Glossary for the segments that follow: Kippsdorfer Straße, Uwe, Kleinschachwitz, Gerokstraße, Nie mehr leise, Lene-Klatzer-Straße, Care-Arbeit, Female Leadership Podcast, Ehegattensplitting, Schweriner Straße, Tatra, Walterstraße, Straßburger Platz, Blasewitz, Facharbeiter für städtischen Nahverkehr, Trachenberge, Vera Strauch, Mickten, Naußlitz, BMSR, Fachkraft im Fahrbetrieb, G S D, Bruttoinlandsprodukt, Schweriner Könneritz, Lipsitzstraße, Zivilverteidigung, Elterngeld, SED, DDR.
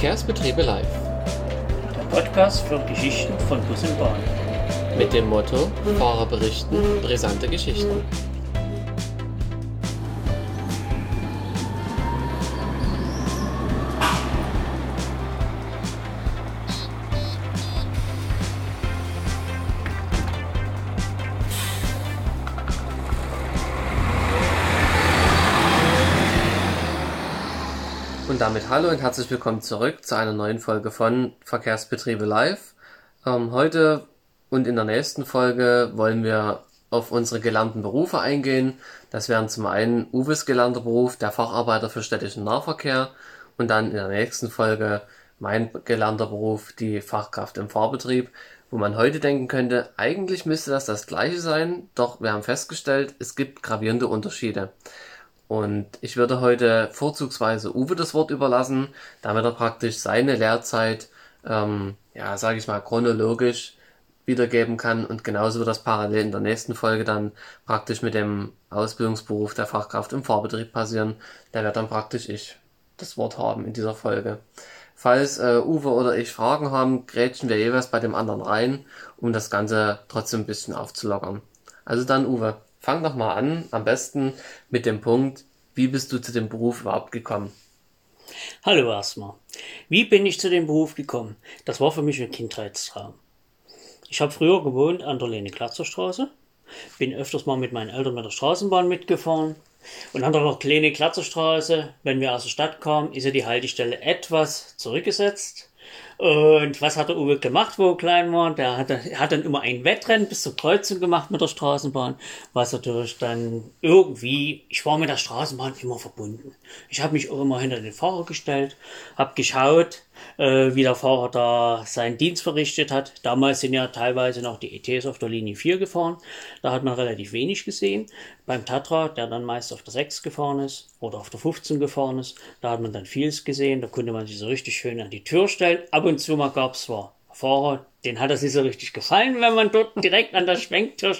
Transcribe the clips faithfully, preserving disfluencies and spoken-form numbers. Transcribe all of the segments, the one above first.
Verkehrsbetriebe live. Der Podcast für Geschichten von Bus und Bahn. Mit dem Motto Fahrer berichten, brisante Geschichten. Und damit hallo und herzlich willkommen zurück zu einer neuen Folge von Verkehrsbetriebe live. Ähm, heute und in der nächsten Folge wollen wir auf unsere gelernten Berufe eingehen. Das wären zum einen Uwes gelernter Beruf, der Facharbeiter für städtischen Nahverkehr, und dann in der nächsten Folge mein gelernter Beruf, die Fachkraft im Fahrbetrieb, wo man heute denken könnte, eigentlich müsste das das gleiche sein, doch wir haben festgestellt, es gibt gravierende Unterschiede. Und ich würde heute vorzugsweise Uwe das Wort überlassen, damit er praktisch seine Lehrzeit, ähm, ja, sage ich mal, chronologisch wiedergeben kann. Und genauso wird das parallel in der nächsten Folge dann praktisch mit dem Ausbildungsberuf der Fachkraft im Fahrbetrieb passieren. Da wird dann praktisch ich das Wort haben in dieser Folge. Falls äh, Uwe oder ich Fragen haben, grätschen wir jeweils bei dem anderen rein, um das Ganze trotzdem ein bisschen aufzulockern. Also dann, Uwe. Fang doch mal an, am besten mit dem Punkt, wie bist du zu dem Beruf überhaupt gekommen? Hallo erstmal. Wie bin ich zu dem Beruf gekommen? Das war für mich ein Kindheitstraum. Ich habe früher gewohnt an der Lene-Klatzer-Straße, bin öfters mal mit meinen Eltern mit der Straßenbahn mitgefahren und an der Lene-Klatzer-Straße, wenn wir aus der Stadt kamen, ist ja die Haltestelle etwas zurückgesetzt. Und was hat der Uwe gemacht, wo er klein war? Der hat, hat dann immer ein Wettrennen bis zur Kreuzung gemacht mit der Straßenbahn, was natürlich dann irgendwie, ich war mit der Straßenbahn immer verbunden. Ich habe mich auch immer hinter den Fahrer gestellt, habe geschaut, äh, wie der Fahrer da seinen Dienst verrichtet hat. Damals sind ja teilweise noch die E Ts auf der Linie vier gefahren, da hat man relativ wenig gesehen. Beim Tatra, der dann meist auf der sechs gefahren ist oder auf der fünfzehn gefahren ist, da hat man dann vieles gesehen, da konnte man sich so richtig schön an die Tür stellen. Ab und zu mal gab es zwar Fahrer, denen hat das nicht so richtig gefallen, wenn man dort direkt an der Schwenktür,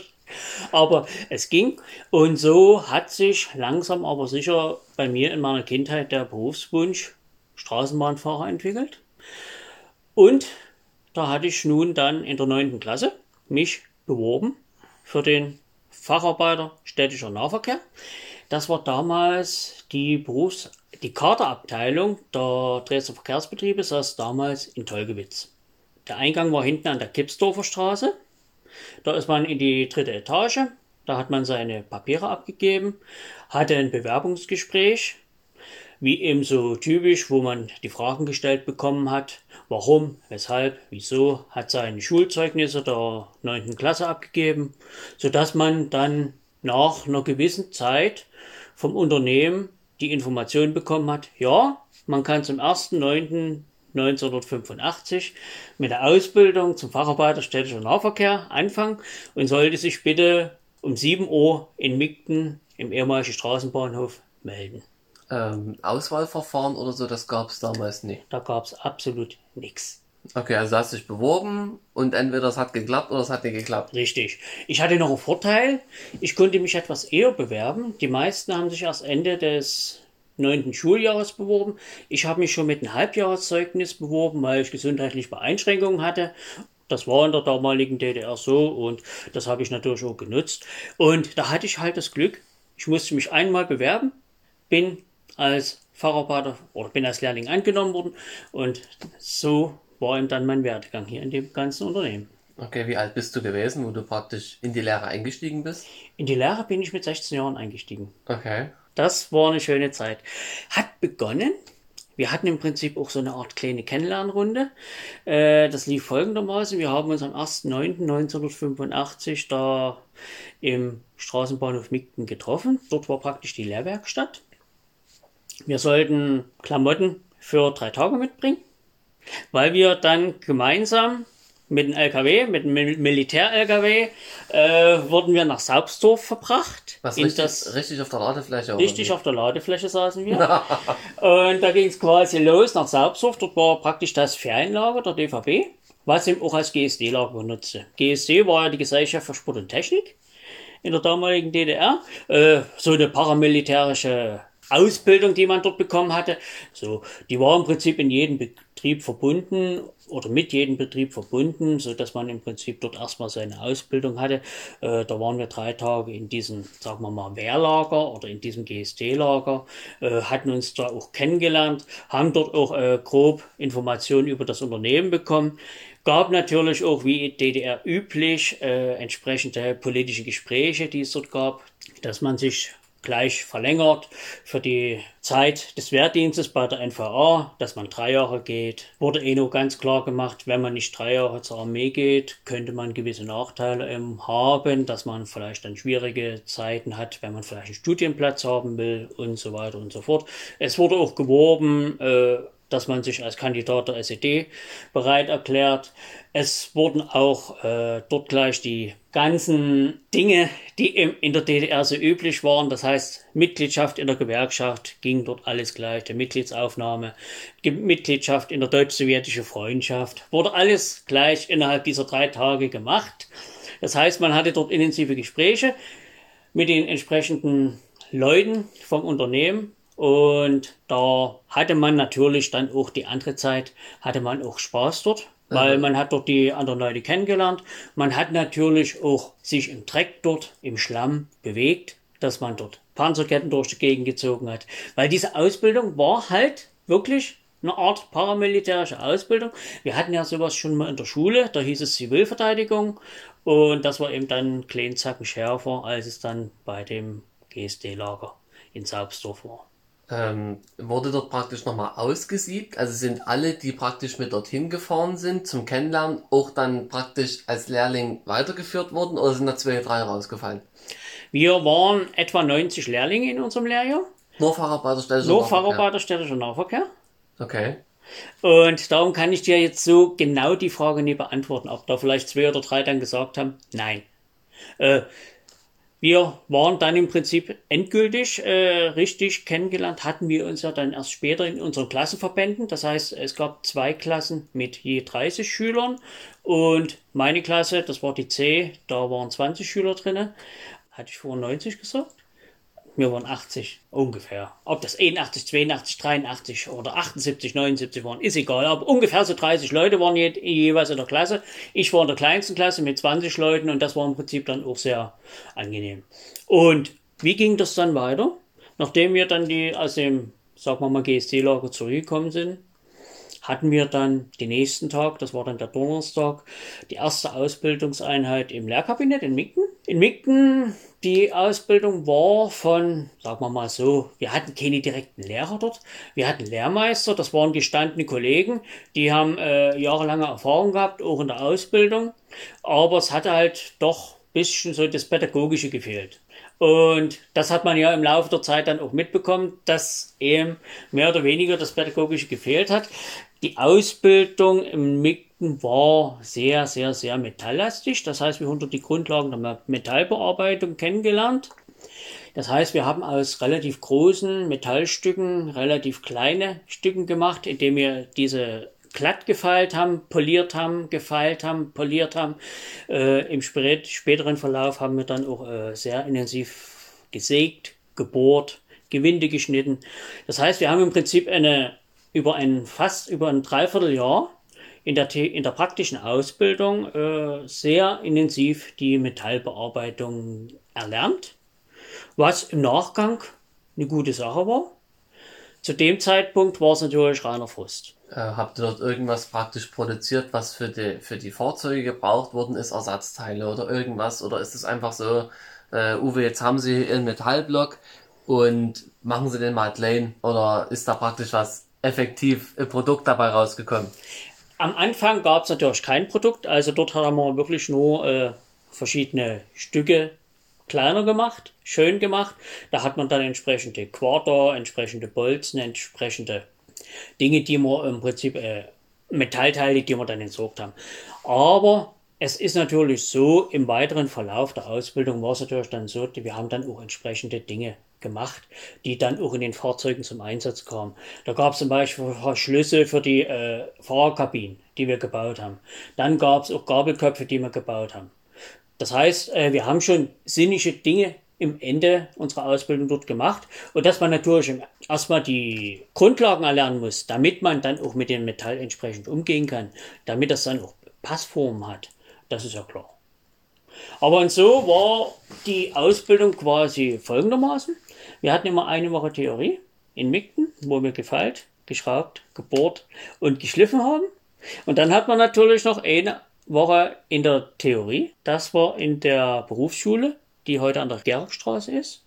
aber es ging. Und so hat sich langsam aber sicher bei mir in meiner Kindheit der Berufswunsch Straßenbahnfahrer entwickelt. Und da hatte ich nun dann in der neunten Klasse mich beworben für den Facharbeiter städtischer Nahverkehr. Das war damals die Berufs- Die Kaderabteilung der Dresdner Verkehrsbetriebe saß damals in Tolkewitz. Der Eingang war hinten an der Kippsdorfer Straße. Da ist man in die dritte Etage, da hat man seine Papiere abgegeben, hatte ein Bewerbungsgespräch, wie eben so typisch, wo man die Fragen gestellt bekommen hat, warum, weshalb, wieso, hat seine Schulzeugnisse der neunten Klasse abgegeben, sodass man dann nach einer gewissen Zeit vom Unternehmen die Information bekommen hat, ja, man kann zum ersten neunten neunzehnhundertfünfundachtzig mit der Ausbildung zum Facharbeiter städtischer Nahverkehr anfangen und sollte sich bitte um sieben Uhr in Mickten im ehemaligen Straßenbahnhof melden. Ähm, Auswahlverfahren oder so, das gab es damals nicht? Da gab es absolut nichts. Okay, also hast du dich beworben und entweder es hat geklappt oder es hat nicht geklappt. Richtig. Ich hatte noch einen Vorteil, ich konnte mich etwas eher bewerben. Die meisten haben sich erst Ende des neunten Schuljahres beworben. Ich habe mich schon mit einem Halbjahreszeugnis beworben, weil ich gesundheitliche Einschränkungen hatte. Das war in der damaligen D D R so und das habe ich natürlich auch genutzt. Und da hatte ich halt das Glück, ich musste mich einmal bewerben, bin als Facharbeiter oder bin als Lehrling angenommen worden und so war eben dann mein Werdegang hier in dem ganzen Unternehmen. Okay, wie alt bist du gewesen, wo du praktisch in die Lehre eingestiegen bist? In die Lehre bin ich mit sechzehn Jahren eingestiegen. Okay. Das war eine schöne Zeit. Hat begonnen, wir hatten im Prinzip auch so eine Art kleine Kennenlernrunde. Das lief folgendermaßen, wir haben uns am ersten neunten neunzehnhundertfünfundachtzig da im Straßenbahnhof Mickten getroffen. Dort war praktisch die Lehrwerkstatt. Wir sollten Klamotten für drei Tage mitbringen, weil wir dann gemeinsam mit einem L K W, mit einem Mil- Militär-L K W, äh, wurden wir nach Saubsdorf verbracht. Was, richtig, das, richtig auf der Ladefläche? Richtig oder auf der Ladefläche saßen wir. Und da ging es quasi los nach Saubsdorf. Dort war praktisch das Ferienlager der D V B, was eben auch als G S D-Lager benutzte. G S D war ja die Gesellschaft für Sport und Technik in der damaligen D D R. Äh, so eine paramilitärische Ausbildung, die man dort bekommen hatte. So, die war im Prinzip in jedem Betrieb verbunden oder mit jedem Betrieb verbunden, so dass man im Prinzip dort erstmal seine Ausbildung hatte. Äh, da waren wir drei Tage in diesem, sagen wir mal, Wehrlager oder in diesem G S D-Lager, äh, hatten uns da auch kennengelernt, haben dort auch äh, grob Informationen über das Unternehmen bekommen. Gab natürlich auch, wie D D R üblich, äh, entsprechende politische Gespräche, die es dort gab, dass man sich gleich verlängert für die Zeit des Wehrdienstes bei der N V A, dass man drei Jahre geht. Wurde eh nur ganz klar gemacht, wenn man nicht drei Jahre zur Armee geht, könnte man gewisse Nachteile ähm, haben, dass man vielleicht dann schwierige Zeiten hat, wenn man vielleicht einen Studienplatz haben will und so weiter und so fort. Es wurde auch geworben, äh, dass man sich als Kandidat der S E D bereit erklärt. Es wurden auch äh, dort gleich die ganzen Dinge, die im, in der D D R so üblich waren, das heißt Mitgliedschaft in der Gewerkschaft, ging dort alles gleich, der Mitgliedsaufnahme, die Mitgliedschaft in der deutsch-sowjetischen Freundschaft, wurde alles gleich innerhalb dieser drei Tage gemacht. Das heißt, man hatte dort intensive Gespräche mit den entsprechenden Leuten vom Unternehmen. Und da hatte man natürlich dann auch die andere Zeit, hatte man auch Spaß dort, weil mhm. man hat dort die anderen Leute kennengelernt. Man hat natürlich auch sich im Dreck dort, im Schlamm bewegt, dass man dort Panzerketten durch die Gegend gezogen hat. Weil diese Ausbildung war halt wirklich eine Art paramilitärische Ausbildung. Wir hatten ja sowas schon mal in der Schule, da hieß es Zivilverteidigung. Und das war eben dann kleinen Zacken schärfer, als es dann bei dem G S D-Lager in Saubsdorf war. Ähm, wurde dort praktisch nochmal ausgesiebt, also sind alle, die praktisch mit dorthin gefahren sind zum Kennenlernen, auch dann praktisch als Lehrling weitergeführt worden, oder sind da zwei, drei rausgefallen? Wir waren etwa neunzig Lehrlinge in unserem Lehrjahr. Nur Facharbeiter städtischen Nahverkehr. Nur Facharbeiter städtischen Nahverkehr. Okay. Und darum kann ich dir jetzt so genau die Frage nie beantworten, ob da vielleicht zwei oder drei dann gesagt haben, nein. Äh, Wir waren dann im Prinzip endgültig äh, richtig kennengelernt, hatten wir uns ja dann erst später in unseren Klassenverbänden. Das heißt, es gab zwei Klassen mit je dreißig Schülern und meine Klasse, das war die C, da waren zwanzig Schüler drin. Hatte ich vorhin neunzig gesagt? Wir waren achtzig ungefähr. Ob das einundachtzig, zweiundachtzig, dreiundachtzig oder achtundsiebzig, neunundsiebzig waren, ist egal. Aber ungefähr so dreißig Leute waren je, jeweils in der Klasse. Ich war in der kleinsten Klasse mit zwanzig Leuten und das war im Prinzip dann auch sehr angenehm. Und wie ging das dann weiter? Nachdem wir dann die aus dem, sagen wir mal, G S D-Lager zurückgekommen sind, hatten wir dann den nächsten Tag, das war dann der Donnerstag, die erste Ausbildungseinheit im Lehrkabinett in Mickten. In Mickten, die Ausbildung war von, sagen wir mal so, wir hatten keine direkten Lehrer dort, wir hatten Lehrmeister, das waren gestandene Kollegen, die haben äh, jahrelange Erfahrung gehabt, auch in der Ausbildung, aber es hatte halt doch ein bisschen so das Pädagogische gefehlt. Und das hat man ja im Laufe der Zeit dann auch mitbekommen, dass eben mehr oder weniger das Pädagogische gefehlt hat. Die Ausbildung im Mickten war sehr, sehr, sehr metalllastig. Das heißt, wir haben dort die Grundlagen der Metallbearbeitung kennengelernt. Das heißt, wir haben aus relativ großen Metallstücken relativ kleine Stücken gemacht, indem wir diese glatt gefeilt haben, poliert haben, gefeilt haben, poliert haben. Äh, Im spät, späteren Verlauf haben wir dann auch äh, sehr intensiv gesägt, gebohrt, Gewinde geschnitten. Das heißt, wir haben im Prinzip eine, über ein, fast über ein Dreivierteljahr in der, in der praktischen Ausbildung äh, sehr intensiv die Metallbearbeitung erlernt, was im Nachgang eine gute Sache war. Zu dem Zeitpunkt war es natürlich reiner Frust. Äh, habt ihr dort irgendwas praktisch produziert, was für die, für die Fahrzeuge gebraucht worden ist, Ersatzteile oder irgendwas? Oder ist es einfach so, äh, Uwe, jetzt haben Sie Ihren Metallblock und machen Sie den mal plain? Oder ist da praktisch was effektiv, ein Produkt dabei rausgekommen? Am Anfang gab es natürlich kein Produkt, also dort haben wir wirklich nur äh, verschiedene Stücke kleiner gemacht, schön gemacht. Da hat man dann entsprechende Quader, entsprechende Bolzen, entsprechende Dinge, die man im Prinzip, äh, Metallteile, die wir dann entsorgt haben. Aber es ist natürlich so, im weiteren Verlauf der Ausbildung war es natürlich dann so, wir haben dann auch entsprechende Dinge gemacht, die dann auch in den Fahrzeugen zum Einsatz kamen. Da gab es zum Beispiel Schlüssel für die äh, Fahrerkabinen, die wir gebaut haben. Dann gab es auch Gabelköpfe, die wir gebaut haben. Das heißt, wir haben schon sinnliche Dinge im Ende unserer Ausbildung dort gemacht. Und dass man natürlich erstmal die Grundlagen erlernen muss, damit man dann auch mit dem Metall entsprechend umgehen kann, damit das dann auch Passform hat. Das ist ja klar. Aber und so war die Ausbildung quasi folgendermaßen. Wir hatten immer eine Woche Theorie in Mickten, wo wir gefeilt, geschraubt, gebohrt und geschliffen haben. Und dann hat man natürlich noch eine Woche in der Theorie. Das war in der Berufsschule, die heute an der Gerokstraße ist.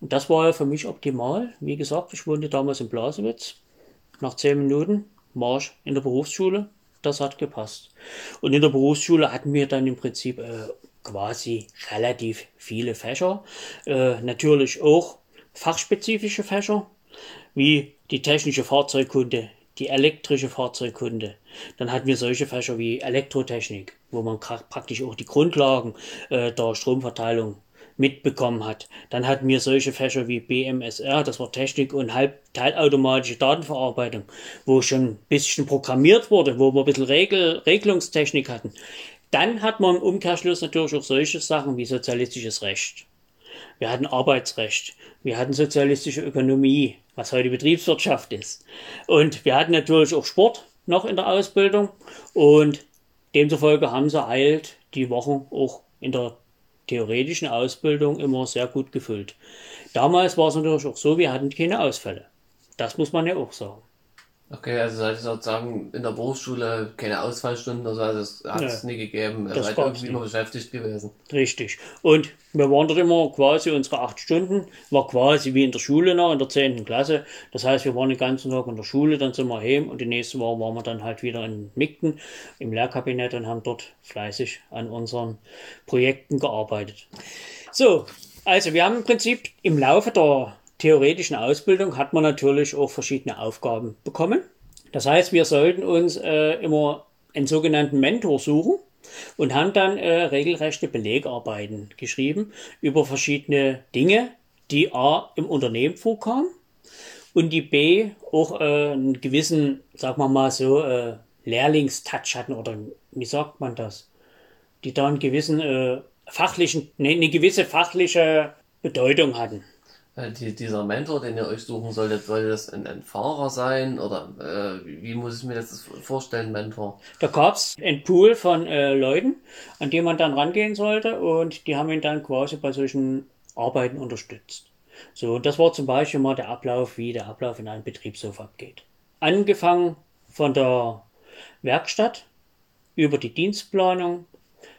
Und das war ja für mich optimal. Wie gesagt, ich wohnte damals in Blasewitz. Nach zehn Minuten war ich in der Berufsschule. Das hat gepasst. Und in der Berufsschule hatten wir dann im Prinzip äh, quasi relativ viele Fächer. Äh, natürlich auch fachspezifische Fächer, wie die technische Fahrzeugkunde, die elektrische Fahrzeugkunde. Dann hatten wir solche Fächer wie Elektrotechnik, wo man praktisch auch die Grundlagen äh, der Stromverteilung mitbekommen hat. Dann hatten wir solche Fächer wie B M S R, das war Technik und halbteilautomatische Datenverarbeitung, wo schon ein bisschen programmiert wurde, wo wir ein bisschen Regel, Regelungstechnik hatten. Dann hat man im Umkehrschluss natürlich auch solche Sachen wie sozialistisches Recht. Wir hatten Arbeitsrecht, wir hatten sozialistische Ökonomie, was heute Betriebswirtschaft ist. Und wir hatten natürlich auch Sport noch in der Ausbildung und demzufolge haben sie halt die Wochen auch in der theoretischen Ausbildung immer sehr gut gefüllt. Damals war es natürlich auch so, wir hatten keine Ausfälle. Das muss man ja auch sagen. Okay, also sollte ich sozusagen in der Berufsschule keine Ausfallstunden oder so, also das hat es nie gegeben. Da seid ihr irgendwie immer beschäftigt gewesen. Richtig. Und wir waren dort immer quasi, unsere acht Stunden war quasi wie in der Schule noch, in der zehnten Klasse. Das heißt, wir waren den ganzen Tag in der Schule, dann sind wir heim und die nächste Woche waren wir dann halt wieder in Mickten im Lehrkabinett und haben dort fleißig an unseren Projekten gearbeitet. So, also wir haben im Prinzip im Laufe der theoretischen Ausbildung hat man natürlich auch verschiedene Aufgaben bekommen. Das heißt, wir sollten uns äh, immer einen sogenannten Mentor suchen und haben dann äh, regelrechte Belegarbeiten geschrieben über verschiedene Dinge, die A im Unternehmen vorkamen und die B auch äh, einen gewissen, sagen wir mal so, äh, Lehrlingstouch hatten oder wie sagt man das? Die da einen gewissen äh, fachlichen, ne, eine gewisse fachliche Bedeutung hatten. Die, dieser Mentor, den ihr euch suchen solltet, sollte das ein, ein Fahrer sein oder äh, wie, wie muss ich mir das vorstellen, Mentor? Da gab es einen Pool von äh, Leuten, an die man dann rangehen sollte und die haben ihn dann quasi bei solchen Arbeiten unterstützt. So, und das war zum Beispiel mal der Ablauf, wie der Ablauf in einem Betriebshof abgeht. Angefangen von der Werkstatt über die Dienstplanung,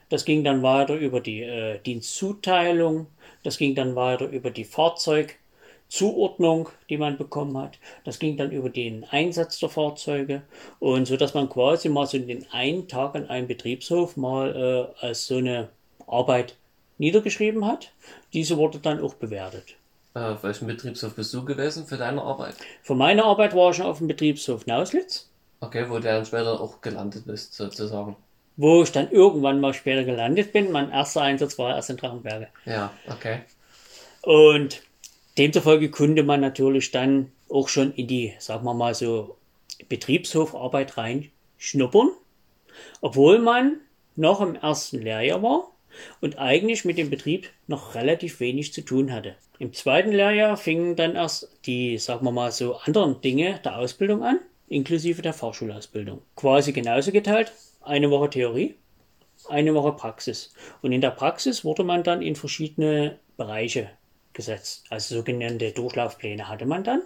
das ging dann weiter über die äh, Dienstzuteilung. Das ging dann weiter über die Fahrzeugzuordnung, die man bekommen hat. Das ging dann über den Einsatz der Fahrzeuge. Und so, dass man quasi mal so den einen Tag an einem Betriebshof mal äh, als so eine Arbeit niedergeschrieben hat. Diese wurde dann auch bewertet. Auf welchem Betriebshof bist du gewesen für deine Arbeit? Für meine Arbeit war ich schon auf dem Betriebshof Naußlitz. Okay, wo du dann später auch gelandet bist, sozusagen. Wo ich dann irgendwann mal später gelandet bin. Mein erster Einsatz war erst in Trachenberge. Ja, okay. Und demzufolge konnte man natürlich dann auch schon in die, sagen wir mal so, Betriebshofarbeit reinschnuppern, obwohl man noch im ersten Lehrjahr war und eigentlich mit dem Betrieb noch relativ wenig zu tun hatte. Im zweiten Lehrjahr fingen dann erst die, sagen wir mal so, anderen Dinge der Ausbildung an, inklusive der Fahrschulausbildung. Quasi genauso geteilt. Eine Woche Theorie, eine Woche Praxis. Und in der Praxis wurde man dann in verschiedene Bereiche gesetzt. Also sogenannte Durchlaufpläne hatte man dann.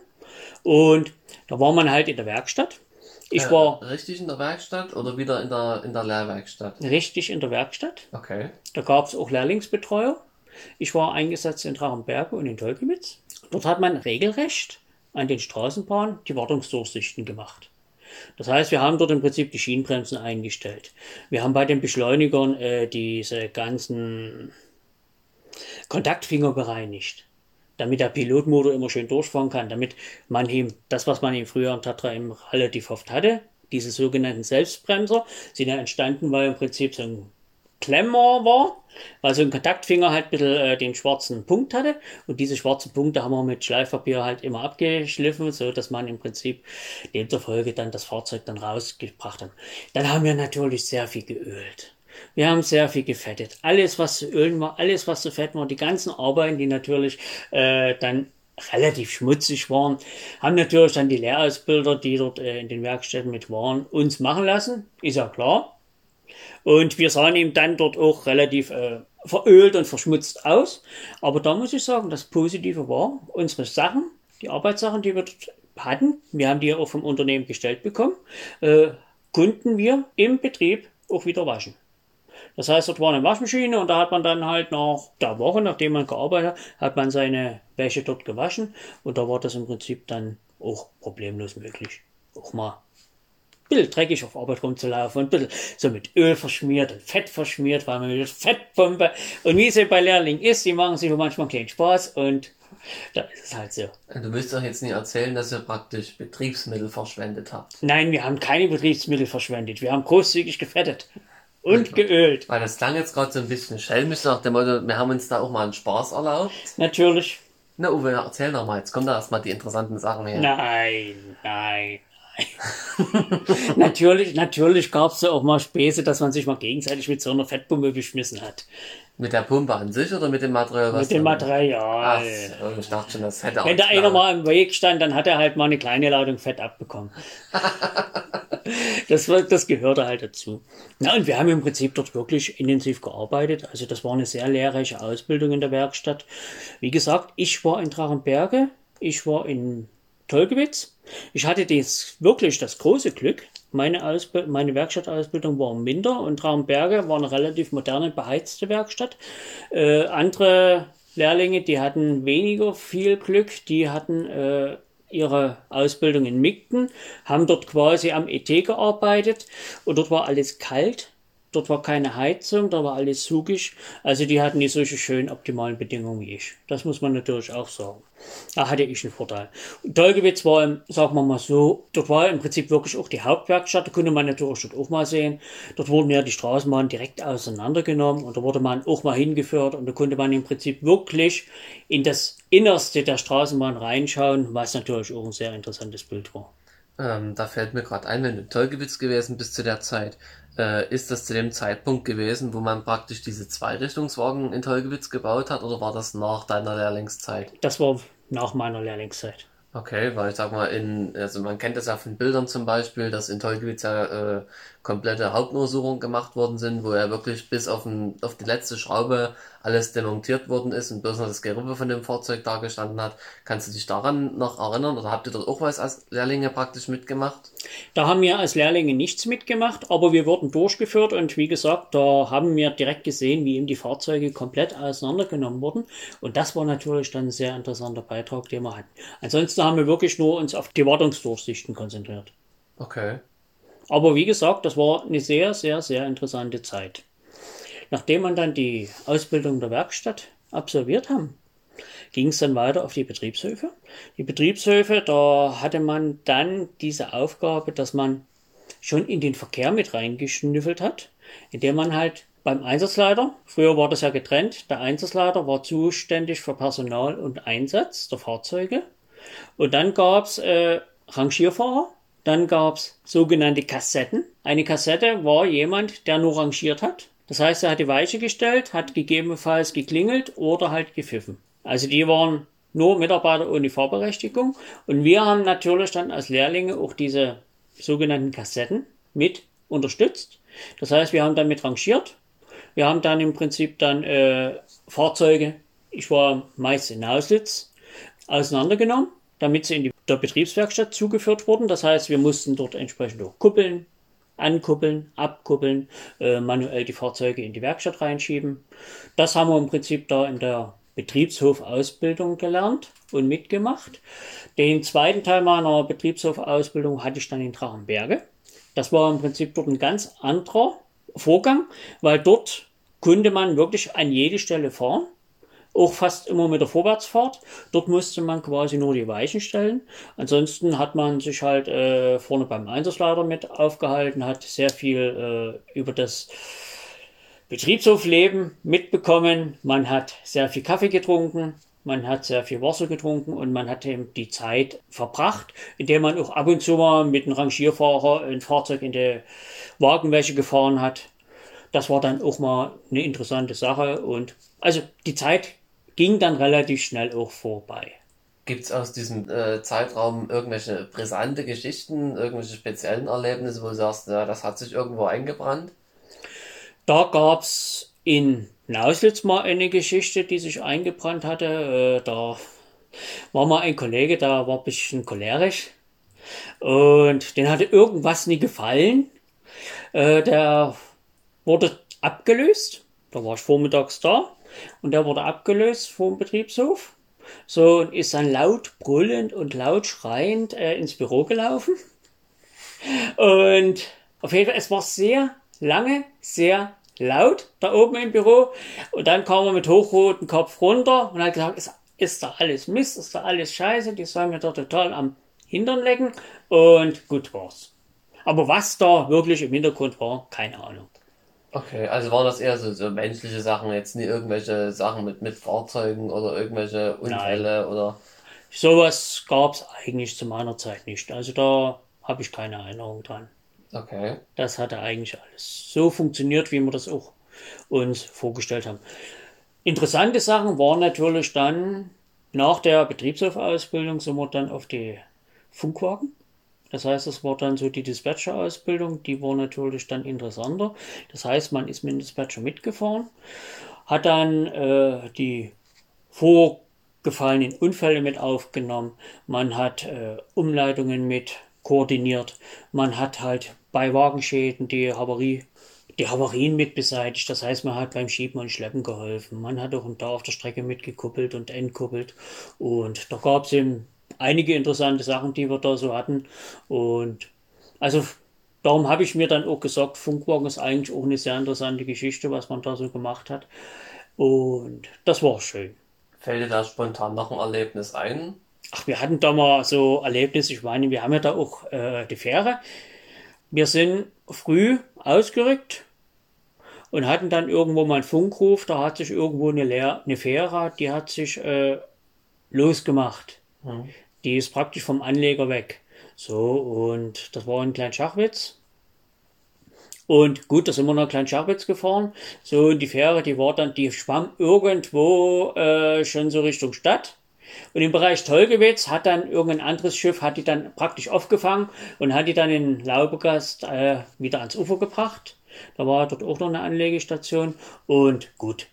Und da war man halt in der Werkstatt. Ich äh, war richtig in der Werkstatt oder wieder in der, in der Lehrwerkstatt? Richtig in der Werkstatt. Okay. Da gab es auch Lehrlingsbetreuer. Ich war eingesetzt in Trachenberge und in Tolkewitz. Dort hat man regelrecht an den Straßenbahnen die Wartungsdurchsichten gemacht. Das heißt, wir haben dort im Prinzip die Schienenbremsen eingestellt. Wir haben bei den Beschleunigern äh, diese ganzen Kontaktfinger bereinigt, damit der Pilotmotor immer schön durchfahren kann, damit man eben das, was man im früher im Tatra eben relativ oft hatte, diese sogenannten Selbstbremser, sind ja entstanden, weil im Prinzip so ein Klemmer war, weil so ein Kontaktfinger halt ein bisschen äh, den schwarzen Punkt hatte und diese schwarzen Punkte haben wir mit Schleifpapier halt immer abgeschliffen, so dass man im Prinzip demzufolge dann das Fahrzeug dann rausgebracht hat. Dann haben wir natürlich sehr viel geölt. Wir haben sehr viel gefettet. Alles, was zu ölen war, alles, was zu fetten war, die ganzen Arbeiten, die natürlich äh, dann relativ schmutzig waren, haben natürlich dann die Lehrausbilder, die dort äh, in den Werkstätten mit waren, uns machen lassen. Ist ja klar. Und wir sahen eben dann dort auch relativ äh, verölt und verschmutzt aus. Aber da muss ich sagen, das Positive war, unsere Sachen, die Arbeitssachen, die wir dort hatten, wir haben die ja auch vom Unternehmen gestellt bekommen, äh, konnten wir im Betrieb auch wieder waschen. Das heißt, dort war eine Waschmaschine und da hat man dann halt nach der Woche, nachdem man gearbeitet hat, hat man seine Wäsche dort gewaschen und da war das im Prinzip dann auch problemlos möglich. Auch mal ein bisschen dreckig auf Arbeit rumzulaufen, ein bisschen so mit Öl verschmiert und Fett verschmiert, weil man mit der Fettpumpe, und wie es ja bei Lehrlingen ist, die machen sich manchmal einen kleinen Spaß und da ist es halt so. Du willst doch jetzt nicht erzählen, dass ihr praktisch Betriebsmittel verschwendet habt. Nein, wir haben keine Betriebsmittel verschwendet. Wir haben großzügig gefettet und geölt. Weil das klang jetzt gerade so ein bisschen schelmisch nach dem Motto, wir haben uns da auch mal einen Spaß erlaubt. Natürlich. Na Uwe, erzähl doch mal, jetzt kommen da erstmal die interessanten Sachen her. Nein, nein. natürlich natürlich gab es ja auch mal Späße, dass man sich mal gegenseitig mit so einer Fettpumpe geschmissen hat. Mit der Pumpe an sich oder mit dem Material? Was mit dem Material. Ach, ich dachte schon, das hätte auch. Wenn da einer mal im Weg stand, dann hat er halt mal eine kleine Ladung Fett abbekommen. das, das gehörte halt dazu. Na, und wir haben im Prinzip dort wirklich intensiv gearbeitet. Also das war eine sehr lehrreiche Ausbildung in der Werkstatt. Wie gesagt, ich war in Trachenberge, ich war in Tolkewitz. Ich hatte das, wirklich das große Glück, meine, Ausb- meine Werkstattausbildung war minder und Trachenberge war eine relativ moderne, beheizte Werkstatt. Äh, andere Lehrlinge, die hatten weniger viel Glück, die hatten äh, ihre Ausbildung in Mickten, haben dort quasi am E T gearbeitet und dort war alles kalt, dort war keine Heizung, da war alles zugig, also die hatten nicht solche schönen optimalen Bedingungen wie ich. Das muss man natürlich auch sagen. Da hatte ich einen Vorteil. Tolkewitz war, im, sagen wir mal so, dort war im Prinzip wirklich auch die Hauptwerkstatt, da konnte man natürlich dort auch mal sehen. Dort wurden ja die Straßenbahnen direkt auseinandergenommen und da wurde man auch mal hingeführt und da konnte man im Prinzip wirklich in das Innerste der Straßenbahn reinschauen, was natürlich auch ein sehr interessantes Bild war. Ähm, da fällt mir gerade ein, wenn du in Tolkewitz gewesen bist zu der Zeit, äh, ist das zu dem Zeitpunkt gewesen, wo man praktisch diese Zweirichtungswagen in Tolkewitz gebaut hat, oder war das nach deiner Lehrlingszeit? Das war nach meiner Lehrlingszeit. Okay, weil ich sag mal, in, also man kennt das ja von Bildern zum Beispiel, dass in Tolkewitz ja äh, komplette Hauptuntersuchungen gemacht worden sind, wo ja wirklich bis auf, den, auf die letzte Schraube alles demontiert worden ist und bloß noch das Gerippe von dem Fahrzeug da gestanden hat. Kannst du dich daran noch erinnern oder habt ihr dort auch was als Lehrlinge praktisch mitgemacht? Da haben wir als Lehrlinge nichts mitgemacht, aber wir wurden durchgeführt und wie gesagt, da haben wir direkt gesehen, wie eben die Fahrzeuge komplett auseinandergenommen wurden und das war natürlich dann ein sehr interessanter Beitrag, den wir hatten. Ansonsten haben wir wirklich nur uns auf die Wartungsdurchsichten konzentriert. Okay. Aber wie gesagt, das war eine sehr, sehr, sehr interessante Zeit. Nachdem man dann die Ausbildung der Werkstatt absolviert haben, ging es dann weiter auf die Betriebshöfe. Die Betriebshöfe, da hatte man dann diese Aufgabe, dass man schon in den Verkehr mit reingeschnüffelt hat, indem man halt beim Einsatzleiter, früher war das ja getrennt, der Einsatzleiter war zuständig für Personal und Einsatz der Fahrzeuge. Und dann gab es äh, Rangierfahrer. Dann gab es sogenannte Kassetten. Eine Kassette war jemand, der nur rangiert hat. Das heißt, er hat die Weiche gestellt, hat gegebenenfalls geklingelt oder halt gepfiffen. Also die waren nur Mitarbeiter ohne Fahrberechtigung. Und wir haben natürlich dann als Lehrlinge auch diese sogenannten Kassetten mit unterstützt. Das heißt, wir haben dann mit rangiert. Wir haben dann im Prinzip dann äh, Fahrzeuge, ich war meist in Naußlitz, auseinandergenommen, damit sie in die der Betriebswerkstatt zugeführt wurden. Das heißt, wir mussten dort entsprechend auch kuppeln, ankuppeln, abkuppeln, äh, manuell die Fahrzeuge in die Werkstatt reinschieben. Das haben wir im Prinzip da in der Betriebshofausbildung gelernt und mitgemacht. Den zweiten Teil meiner Betriebshofausbildung hatte ich dann in Trachenberge. Das war im Prinzip dort ein ganz anderer Vorgang, weil dort konnte man wirklich an jede Stelle fahren. Auch fast immer mit der Vorwärtsfahrt. Dort musste man quasi nur die Weichen stellen. Ansonsten hat man sich halt äh, vorne beim Einsatzleiter mit aufgehalten, hat sehr viel äh, über das Betriebshofleben mitbekommen. Man hat sehr viel Kaffee getrunken, man hat sehr viel Wasser getrunken und man hat eben die Zeit verbracht, indem man auch ab und zu mal mit einem Rangierfahrer ein Fahrzeug in die Wagenwäsche gefahren hat. das war dann auch mal eine interessante Sache. Und also die Zeit ging dann relativ schnell auch vorbei. Gibt es aus diesem äh, Zeitraum irgendwelche brisante Geschichten, irgendwelche speziellen Erlebnisse, wo du sagst, ja, das hat sich irgendwo eingebrannt? Da gab es in Naußlitz mal eine Geschichte, die sich eingebrannt hatte. Äh, da war mal ein Kollege, der war ein bisschen cholerisch und den hatte irgendwas nie gefallen. Äh, der wurde abgelöst, da war ich vormittags da und der wurde abgelöst vom Betriebshof. So, und ist dann laut brüllend und laut schreiend äh, ins Büro gelaufen. Und auf jeden Fall, es war sehr lange, sehr laut da oben im Büro. Und dann kam er mit hochrotem Kopf runter und hat gesagt, ist, ist da alles Mist, ist da alles Scheiße, die sollen mir da total am Hintern lecken. Und gut war's. Aber was da wirklich im Hintergrund war, keine Ahnung. Okay, also waren das eher so, so menschliche Sachen, jetzt nie irgendwelche Sachen mit, mit Fahrzeugen oder irgendwelche Unfälle? Nein. Oder? Sowas gab es eigentlich zu meiner Zeit nicht. Also da habe ich keine Erinnerung dran. Okay. Das hatte eigentlich alles so funktioniert, wie wir das auch uns vorgestellt haben. Interessante Sachen waren natürlich dann, nach der Betriebshofausbildung sind wir dann auf die Funkwagen. Das heißt, es war dann so die Dispatcher-Ausbildung, die war natürlich dann interessanter. Das heißt, man ist mit dem Dispatcher mitgefahren, hat dann äh, die vorgefallenen Unfälle mit aufgenommen, man hat äh, Umleitungen mit koordiniert, man hat halt bei Wagenschäden die Havarie, die Havarien mit beseitigt. Das heißt, man hat beim Schieben und Schleppen geholfen, man hat auch da auf der Strecke mitgekuppelt und entkuppelt und da gab es eben einige interessante Sachen, die wir da so hatten. Und also darum habe ich mir dann auch gesagt, Funkwagen ist eigentlich auch eine sehr interessante Geschichte, was man da so gemacht hat. Und das war schön. Fällt dir da spontan noch ein Erlebnis ein? Ach, wir hatten da mal so Erlebnisse. Ich meine, wir haben ja da auch äh, die Fähre. Wir sind früh ausgerückt und hatten dann irgendwo mal einen Funkruf. Da hat sich irgendwo eine, Leer, eine Fähre, die hat sich äh, losgemacht. Hm. Die ist praktisch vom Anleger weg. So, und das war in Kleinschachwitz. Und gut, da sind wir nach Kleinschachwitz gefahren. So, und die Fähre, die war dann, die schwamm irgendwo äh, schon so Richtung Stadt. Und im Bereich Tolkewitz hat dann irgendein anderes Schiff, hat die dann praktisch aufgefangen und hat die dann in Laubegast äh, wieder ans Ufer gebracht. Da war dort auch noch eine Anlegestation. Und gut.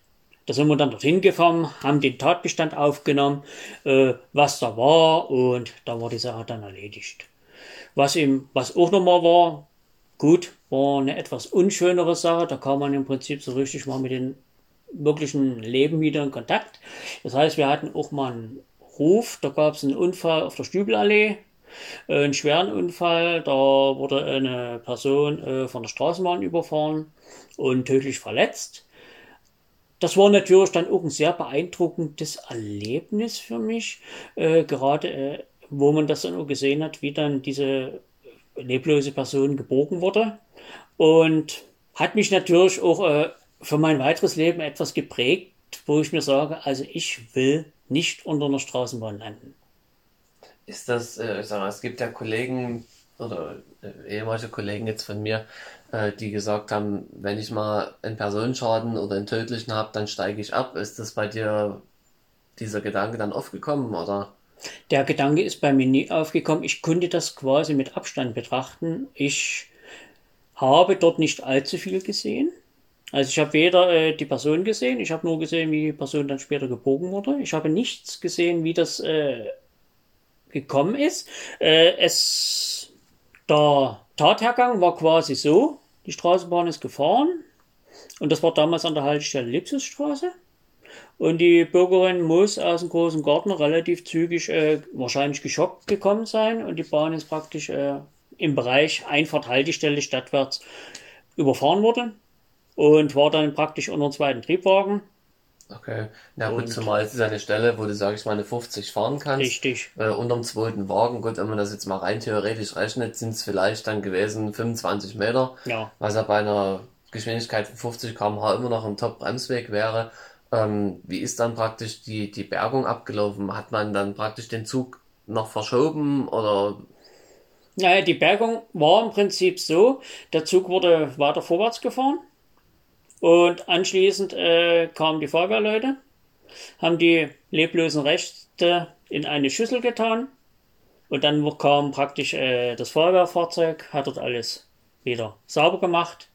Da sind wir dann dorthin gefahren, haben den Tatbestand aufgenommen, äh, was da war, und da war die Sache dann erledigt. Was eben, was auch nochmal war, gut, war eine etwas unschönere Sache, da kam man im Prinzip so richtig mal mit dem wirklichen Leben wieder in Kontakt. Das heißt, wir hatten auch mal einen Ruf, da gab es einen Unfall auf der Stübelallee, äh, einen schweren Unfall, da wurde eine Person äh, von der Straßenbahn überfahren und tödlich verletzt. Das war natürlich dann auch ein sehr beeindruckendes Erlebnis für mich, äh, gerade äh, wo man das dann auch gesehen hat, wie dann diese leblose Person geborgen wurde, und hat mich natürlich auch äh, für mein weiteres Leben etwas geprägt, wo ich mir sage, also ich will nicht unter einer Straßenbahn landen. Ist das, äh, ich sag mal, es gibt ja Kollegen oder ehemalige Kollegen jetzt von mir, die gesagt haben, wenn ich mal einen Personenschaden oder einen tödlichen habe, dann steige ich ab. Ist das bei dir, dieser Gedanke, dann aufgekommen, oder? Der Gedanke ist bei mir nie aufgekommen. Ich konnte das quasi mit Abstand betrachten. Ich habe dort nicht allzu viel gesehen. Also ich habe weder äh, die Person gesehen, ich habe nur gesehen, wie die Person dann später gebogen wurde. Ich habe nichts gesehen, wie das äh, gekommen ist. Äh, es da... Tathergang war quasi so, die Straßenbahn ist gefahren und das war damals an der Haltestelle Lipsitzstraße und die Bürgerin muss aus dem Großen Garten relativ zügig äh, wahrscheinlich geschockt gekommen sein und die Bahn ist praktisch äh, im Bereich Einfahrt Haltestelle stadtwärts überfahren worden und war dann praktisch unter dem zweiten Triebwagen. Okay, na gut, und zumal es ist eine Stelle, wo du, sag ich mal, eine fünfzig fahren kannst. Richtig. Äh, unterm zweiten Wagen, gut, wenn man das jetzt mal rein theoretisch rechnet, sind es vielleicht dann gewesen fünfundzwanzig Meter, ja. Was ja bei einer Geschwindigkeit von fünfzig Kilometer pro Stunde immer noch ein Top-Bremsweg wäre. Ähm, wie ist dann praktisch die, die Bergung abgelaufen? Hat man dann praktisch den Zug noch verschoben oder... Naja, die Bergung war im Prinzip so, der Zug wurde weiter vorwärts gefahren. Und anschließend äh, kamen die Feuerwehrleute, haben die leblosen Reste in eine Schüssel getan und dann kam praktisch äh, das Feuerwehrfahrzeug, hat dort alles wieder sauber gemacht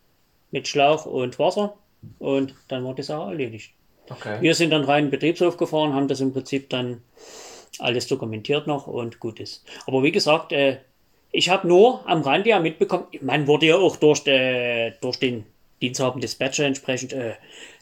mit Schlauch und Wasser und dann war die Sache erledigt. Okay. Wir sind dann rein in den Betriebshof gefahren, haben das im Prinzip dann alles dokumentiert noch und gut ist. Aber wie gesagt, äh, ich habe nur am Rande ja mitbekommen, man wurde ja auch durch, äh, durch den diensthabenden Dispatcher entsprechend äh,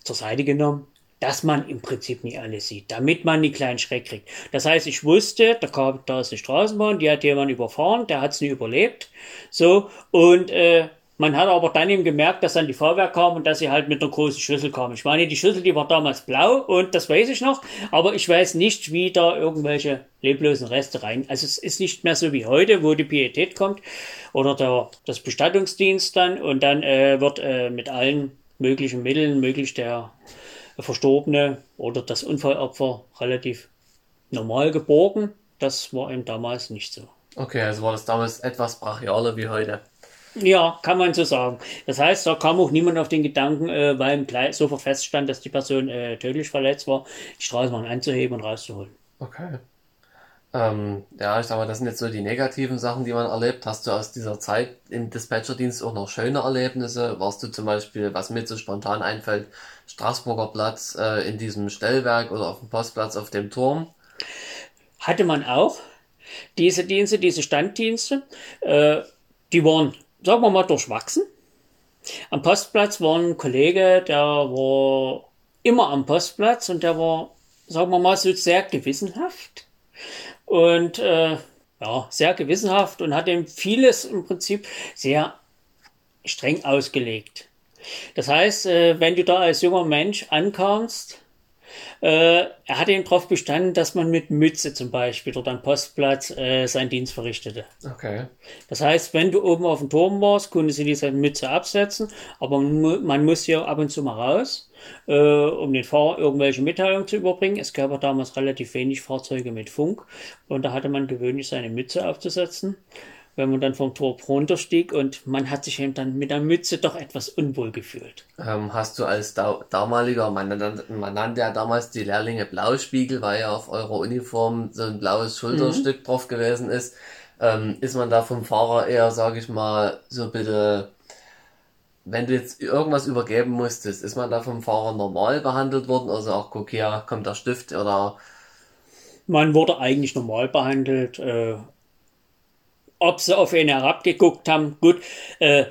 zur Seite genommen, dass man im Prinzip nicht alles sieht, damit man die kleinen Schreck kriegt. Das heißt, ich wusste, da, kam, da ist eine Straßenbahn, die hat jemand überfahren, der hat es nie überlebt. So, und äh, man hat aber dann eben gemerkt, dass dann die Fahrwerk kam und dass sie halt mit einer großen Schüssel kam. Ich meine, die Schüssel, die war damals blau und das weiß ich noch, aber ich weiß nicht, wie da irgendwelche leblosen Reste rein. Also es ist nicht mehr so wie heute, wo die Pietät kommt oder der, das Bestattungsdienst dann und dann äh, wird äh, mit allen möglichen Mitteln, möglichst der Verstorbene oder das Unfallopfer relativ normal geborgen. Das war eben damals nicht so. Okay, also war das damals etwas brachialer wie heute. Ja, kann man so sagen. Das heißt, da kam auch niemand auf den Gedanken, äh, weil im sofort feststand, dass die Person äh, tödlich verletzt war, die Straßenbahn anzuheben und rauszuholen. Okay. Ähm, ja, ich sag mal, das sind jetzt so die negativen Sachen, die man erlebt. Hast du aus dieser Zeit im Dispatcherdienst auch noch schöne Erlebnisse? Warst du zum Beispiel, was mir so spontan einfällt, Straßburger Platz äh, in diesem Stellwerk oder auf dem Postplatz auf dem Turm? Hatte man auch. Diese Dienste, diese Standdienste, äh, die waren, sagen wir mal, durchwachsen. Am Postplatz war ein Kollege, der war immer am Postplatz und der war, sagen wir mal, so sehr gewissenhaft und äh, ja, sehr gewissenhaft und hat ihm vieles im Prinzip sehr streng ausgelegt. Das heißt, äh, wenn du da als junger Mensch ankamst, äh, er hat eben darauf bestanden, dass man mit Mütze zum Beispiel dort am Postplatz äh, seinen Dienst verrichtete. Okay. Das heißt, wenn du oben auf dem Turm warst, konnte sie diese Mütze absetzen, aber man, man muss ja ab und zu mal raus, äh, um den Fahrer irgendwelche Mitteilungen zu überbringen. Es gab ja damals relativ wenig Fahrzeuge mit Funk und da hatte man gewöhnlich seine Mütze aufzusetzen, wenn man dann vom Tor runterstieg und man hat sich eben dann mit der Mütze doch etwas unwohl gefühlt. Ähm, hast du als da- damaliger, man nannte, man nannte ja damals die Lehrlinge Blauspiegel, weil ja auf eurer Uniform so ein blaues Schulterstück mhm. drauf gewesen ist, ähm, ist man da vom Fahrer eher, sage ich mal, so bitte, wenn du jetzt irgendwas übergeben musstest, ist man da vom Fahrer normal behandelt worden? Also auch, guck hier, kommt der Stift oder... Man wurde eigentlich normal behandelt, äh, ob sie auf ihn herabgeguckt haben, gut, äh,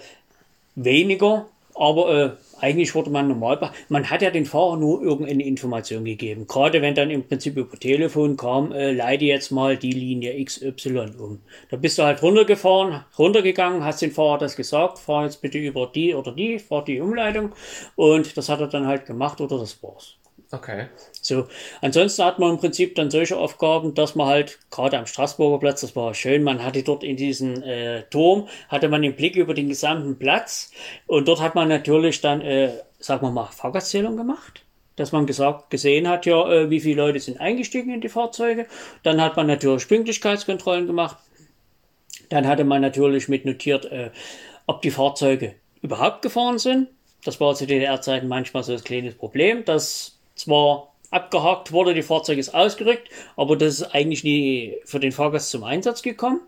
weniger, aber äh, eigentlich wurde man normal behandelt. Man hat ja den Fahrer nur irgendeine Information gegeben. Gerade wenn dann im Prinzip über Telefon kam, äh, leite jetzt mal die Linie X Y um. Da bist du halt runtergefahren, runtergegangen, hast den Fahrer das gesagt, fahr jetzt bitte über die oder die, fahr die Umleitung und das hat er dann halt gemacht oder das war's. Okay. So, ansonsten hat man im Prinzip dann solche Aufgaben, dass man halt, gerade am Straßburger Platz, das war schön, man hatte dort in diesem äh, Turm, hatte man den Blick über den gesamten Platz und dort hat man natürlich dann, äh, sagen wir mal, Fahrgastzählung gemacht, dass man gesagt, gesehen hat, ja, äh, wie viele Leute sind eingestiegen in die Fahrzeuge, dann hat man natürlich Pünktlichkeitskontrollen gemacht, dann hatte man natürlich mit notiert, äh, ob die Fahrzeuge überhaupt gefahren sind, das war zu D D R-Zeiten manchmal so ein kleines Problem, dass zwar abgehakt wurde, die Fahrzeuge ist ausgerückt, aber das ist eigentlich nie für den Fahrgast zum Einsatz gekommen.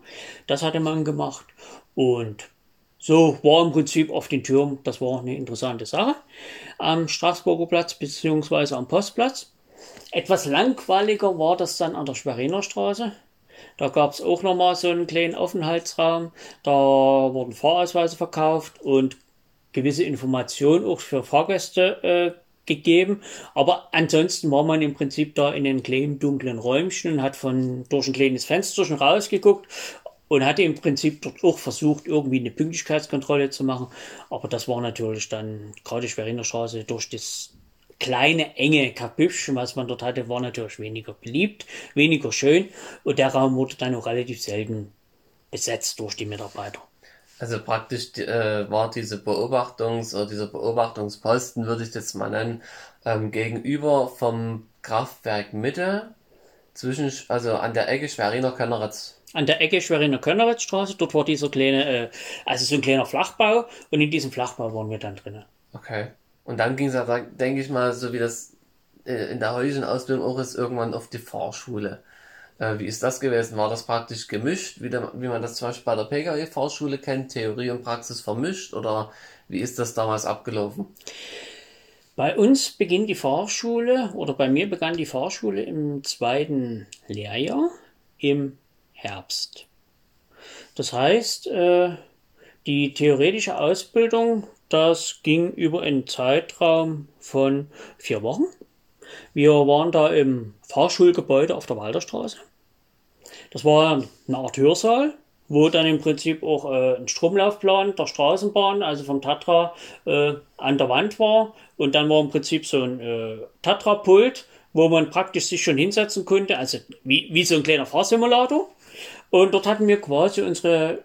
Das hatte man gemacht. Und so war im Prinzip auf den Türmen, das war eine interessante Sache, am Straßburger Platz bzw. am Postplatz. Etwas langweiliger war das dann an der Schweriner Straße. Da gab es auch nochmal so einen kleinen Aufenthaltsraum. Da wurden Fahrausweise verkauft und gewisse Informationen auch für Fahrgäste äh, gegeben, aber ansonsten war man im Prinzip da in einem kleinen dunklen Räumchen und hat von durch ein kleines Fensterchen rausgeguckt und hatte im Prinzip dort auch versucht, irgendwie eine Pünktlichkeitskontrolle zu machen, aber das war natürlich dann, gerade die Schweriner Straße, durch das kleine, enge Kapüppchen, was man dort hatte, war natürlich weniger beliebt, weniger schön und der Raum wurde dann auch relativ selten besetzt durch die Mitarbeiter. Also praktisch äh, war diese Beobachtungs- oder dieser Beobachtungsposten, würde ich jetzt mal nennen, ähm, gegenüber vom Kraftwerk Mitte, zwischen, also an der Ecke Schweriner Könneritz. An der Ecke Schweriner Könneritz-Straße, dort war dieser kleine, äh, also so ein kleiner Flachbau und in diesem Flachbau waren wir dann drin. Okay. Und dann ging es, denke ich mal, so wie das in der heutigen Ausbildung auch ist, irgendwann auf die Fahrschule. Wie ist das gewesen? War das praktisch gemischt, wie, der, wie man das zum Beispiel bei der P K W-Fahrschule kennt, Theorie und Praxis vermischt, oder wie ist das damals abgelaufen? Bei uns beginnt die Fahrschule, oder bei mir begann die Fahrschule im zweiten Lehrjahr im Herbst. Das heißt, die theoretische Ausbildung, das ging über einen Zeitraum von vier Wochen. Wir waren da im Fahrschulgebäude auf der Walterstraße. Das war eine Art Hörsaal, wo dann im Prinzip auch äh, ein Stromlaufplan der Straßenbahn, also vom Tatra, äh, an der Wand war. Und dann war im Prinzip so ein äh, Tatra-Pult, wo man praktisch sich schon hinsetzen konnte, also wie, wie so ein kleiner Fahrsimulator. Und dort hatten wir quasi unsere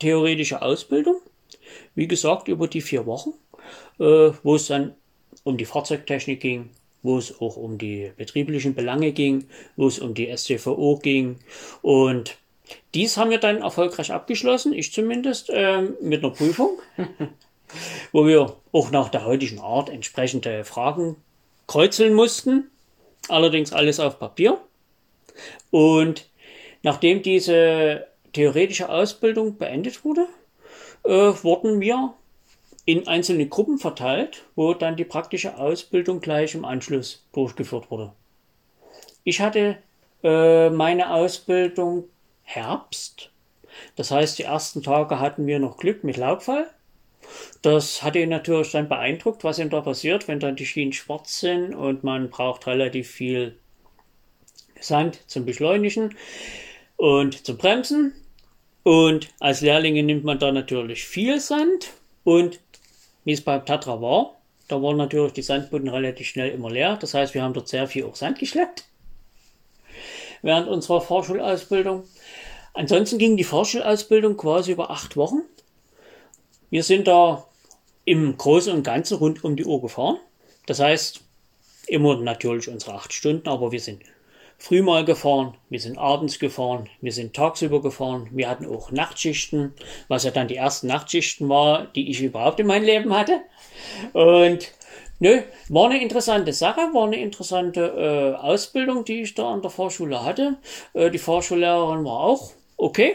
theoretische Ausbildung, wie gesagt, über die vier Wochen, äh, wo es dann um die Fahrzeugtechnik ging, wo es auch um die betrieblichen Belange ging, wo es um die S T V O ging. Und dies haben wir dann erfolgreich abgeschlossen, ich zumindest, ähm, mit einer Prüfung, wo wir auch nach der heutigen Art entsprechende Fragen kreuzeln mussten, allerdings alles auf Papier. Und nachdem diese theoretische Ausbildung beendet wurde, äh, wurden wir in einzelne Gruppen verteilt, wo dann die praktische Ausbildung gleich im Anschluss durchgeführt wurde. Ich hatte äh, meine Ausbildung Herbst. Das heißt, die ersten Tage hatten wir noch Glück mit Laubfall. Das hatte ihn natürlich dann beeindruckt, was ihm da passiert, wenn dann die Schienen schwarz sind und man braucht relativ viel Sand zum Beschleunigen und zum Bremsen. Und als Lehrlinge nimmt man da natürlich viel Sand. Und wie es beim Tatra war, da waren natürlich die Sandbutten relativ schnell immer leer. Das heißt, wir haben dort sehr viel auch Sand geschleppt während unserer Fahrschulausbildung. Ansonsten ging die Fahrschulausbildung quasi über acht Wochen. Wir sind da im Großen und Ganzen rund um die Uhr gefahren. Das heißt, immer natürlich unsere acht Stunden, aber wir sind früh mal gefahren, wir sind abends gefahren, wir sind tagsüber gefahren, wir hatten auch Nachtschichten, was ja dann die ersten Nachtschichten war, die ich überhaupt in meinem Leben hatte. Und nö, war eine interessante Sache, war eine interessante äh, Ausbildung, die ich da an der Fahrschule hatte. Äh, die Fahrschullehrerin war auch okay,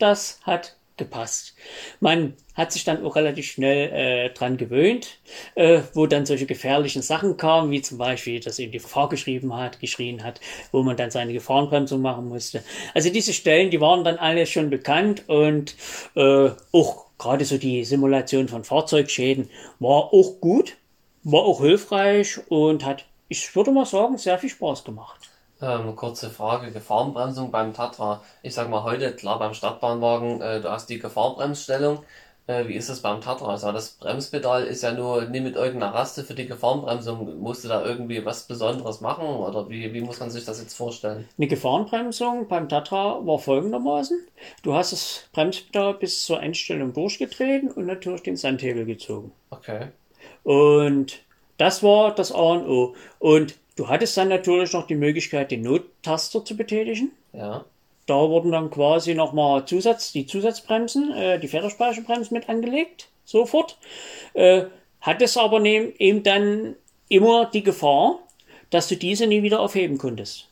das hat gepasst. Man hat sich dann auch relativ schnell äh, dran gewöhnt, äh, wo dann solche gefährlichen Sachen kamen, wie zum Beispiel, dass eben die Gefahr geschrieben hat, geschrien hat, wo man dann seine Gefahrenbremsung machen musste. Also diese Stellen, die waren dann alle schon bekannt und äh, auch gerade so die Simulation von Fahrzeugschäden war auch gut, war auch hilfreich und hat, ich würde mal sagen, sehr viel Spaß gemacht. Ähm, kurze Frage, Gefahrenbremsung beim Tatra. Ich sag mal heute, klar, beim Stadtbahnwagen, äh, du hast die Gefahrenbremsstellung. Äh, wie ist das beim Tatra? Also das Bremspedal ist ja nur nie mit irgendeiner Raste für die Gefahrenbremsung. Musst du da irgendwie was Besonderes machen? Oder wie, wie muss man sich das jetzt vorstellen? Eine Gefahrenbremsung beim Tatra war folgendermaßen. Du hast das Bremspedal bis zur Endstellung durchgetreten und natürlich den Sandhebel gezogen. Okay. Und das war das A und O. Und du hattest dann natürlich noch die Möglichkeit, den Nottaster zu betätigen. Ja. Da wurden dann quasi nochmal Zusatz, die Zusatzbremsen, äh, die Federspeichenbremsen mit angelegt, sofort. Äh, hattest aber neben, eben dann immer die Gefahr, dass du diese nie wieder aufheben konntest.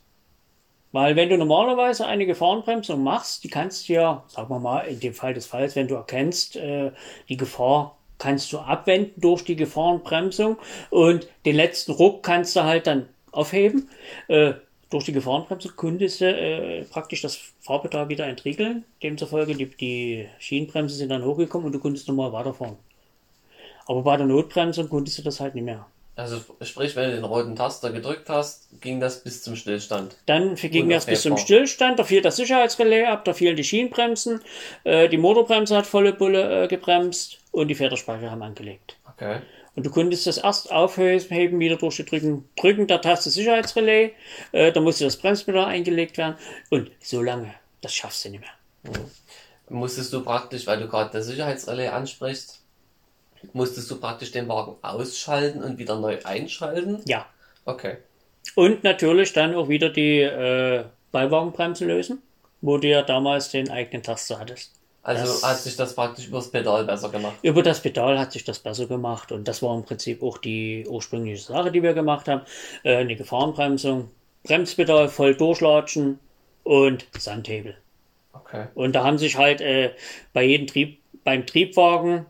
Weil wenn du normalerweise eine Gefahrenbremsung machst, die kannst du ja, sagen wir mal, in dem Fall des Falls, wenn du erkennst, äh, die Gefahr kannst du abwenden durch die Gefahrenbremsung und den letzten Ruck kannst du halt dann aufheben. Äh, durch die Gefahrenbremsung konntest du äh, praktisch das Fahrpedal wieder entriegeln. Demzufolge die, die Schienenbremsen sind dann hochgekommen und du konntest nochmal weiterfahren. Aber bei der Notbremsung konntest du das halt nicht mehr. Also sprich, wenn du den roten Taster gedrückt hast, ging das bis zum Stillstand. Dann ging das bis zum Stillstand, da fiel das Sicherheitsrelais ab, da fielen die Schienenbremsen, äh, die Motorbremse hat volle Bulle äh, gebremst und die Federspeicher haben angelegt. Okay. Und du konntest das erst aufheben, wieder durch die Drücken, Drücken der Taste Sicherheitsrelais, äh, da musste das Bremspedal eingelegt werden und so lange, das schaffst du nicht mehr. Mhm. Musstest du praktisch, weil du gerade das Sicherheitsrelais ansprichst, musstest du praktisch den Wagen ausschalten und wieder neu einschalten? Ja. Okay. Und natürlich dann auch wieder die äh, Beiwagenbremse lösen, wo du ja damals den eigenen Taster hattest. Also das hat sich das praktisch über das Pedal besser gemacht? Über das Pedal hat sich das besser gemacht und das war im Prinzip auch die ursprüngliche Sache, die wir gemacht haben. Äh, eine Gefahrenbremsung, Bremspedal voll durchlatschen und Sandhebel. Okay. Und da haben sich halt äh, bei jedem Trieb, beim Triebwagen,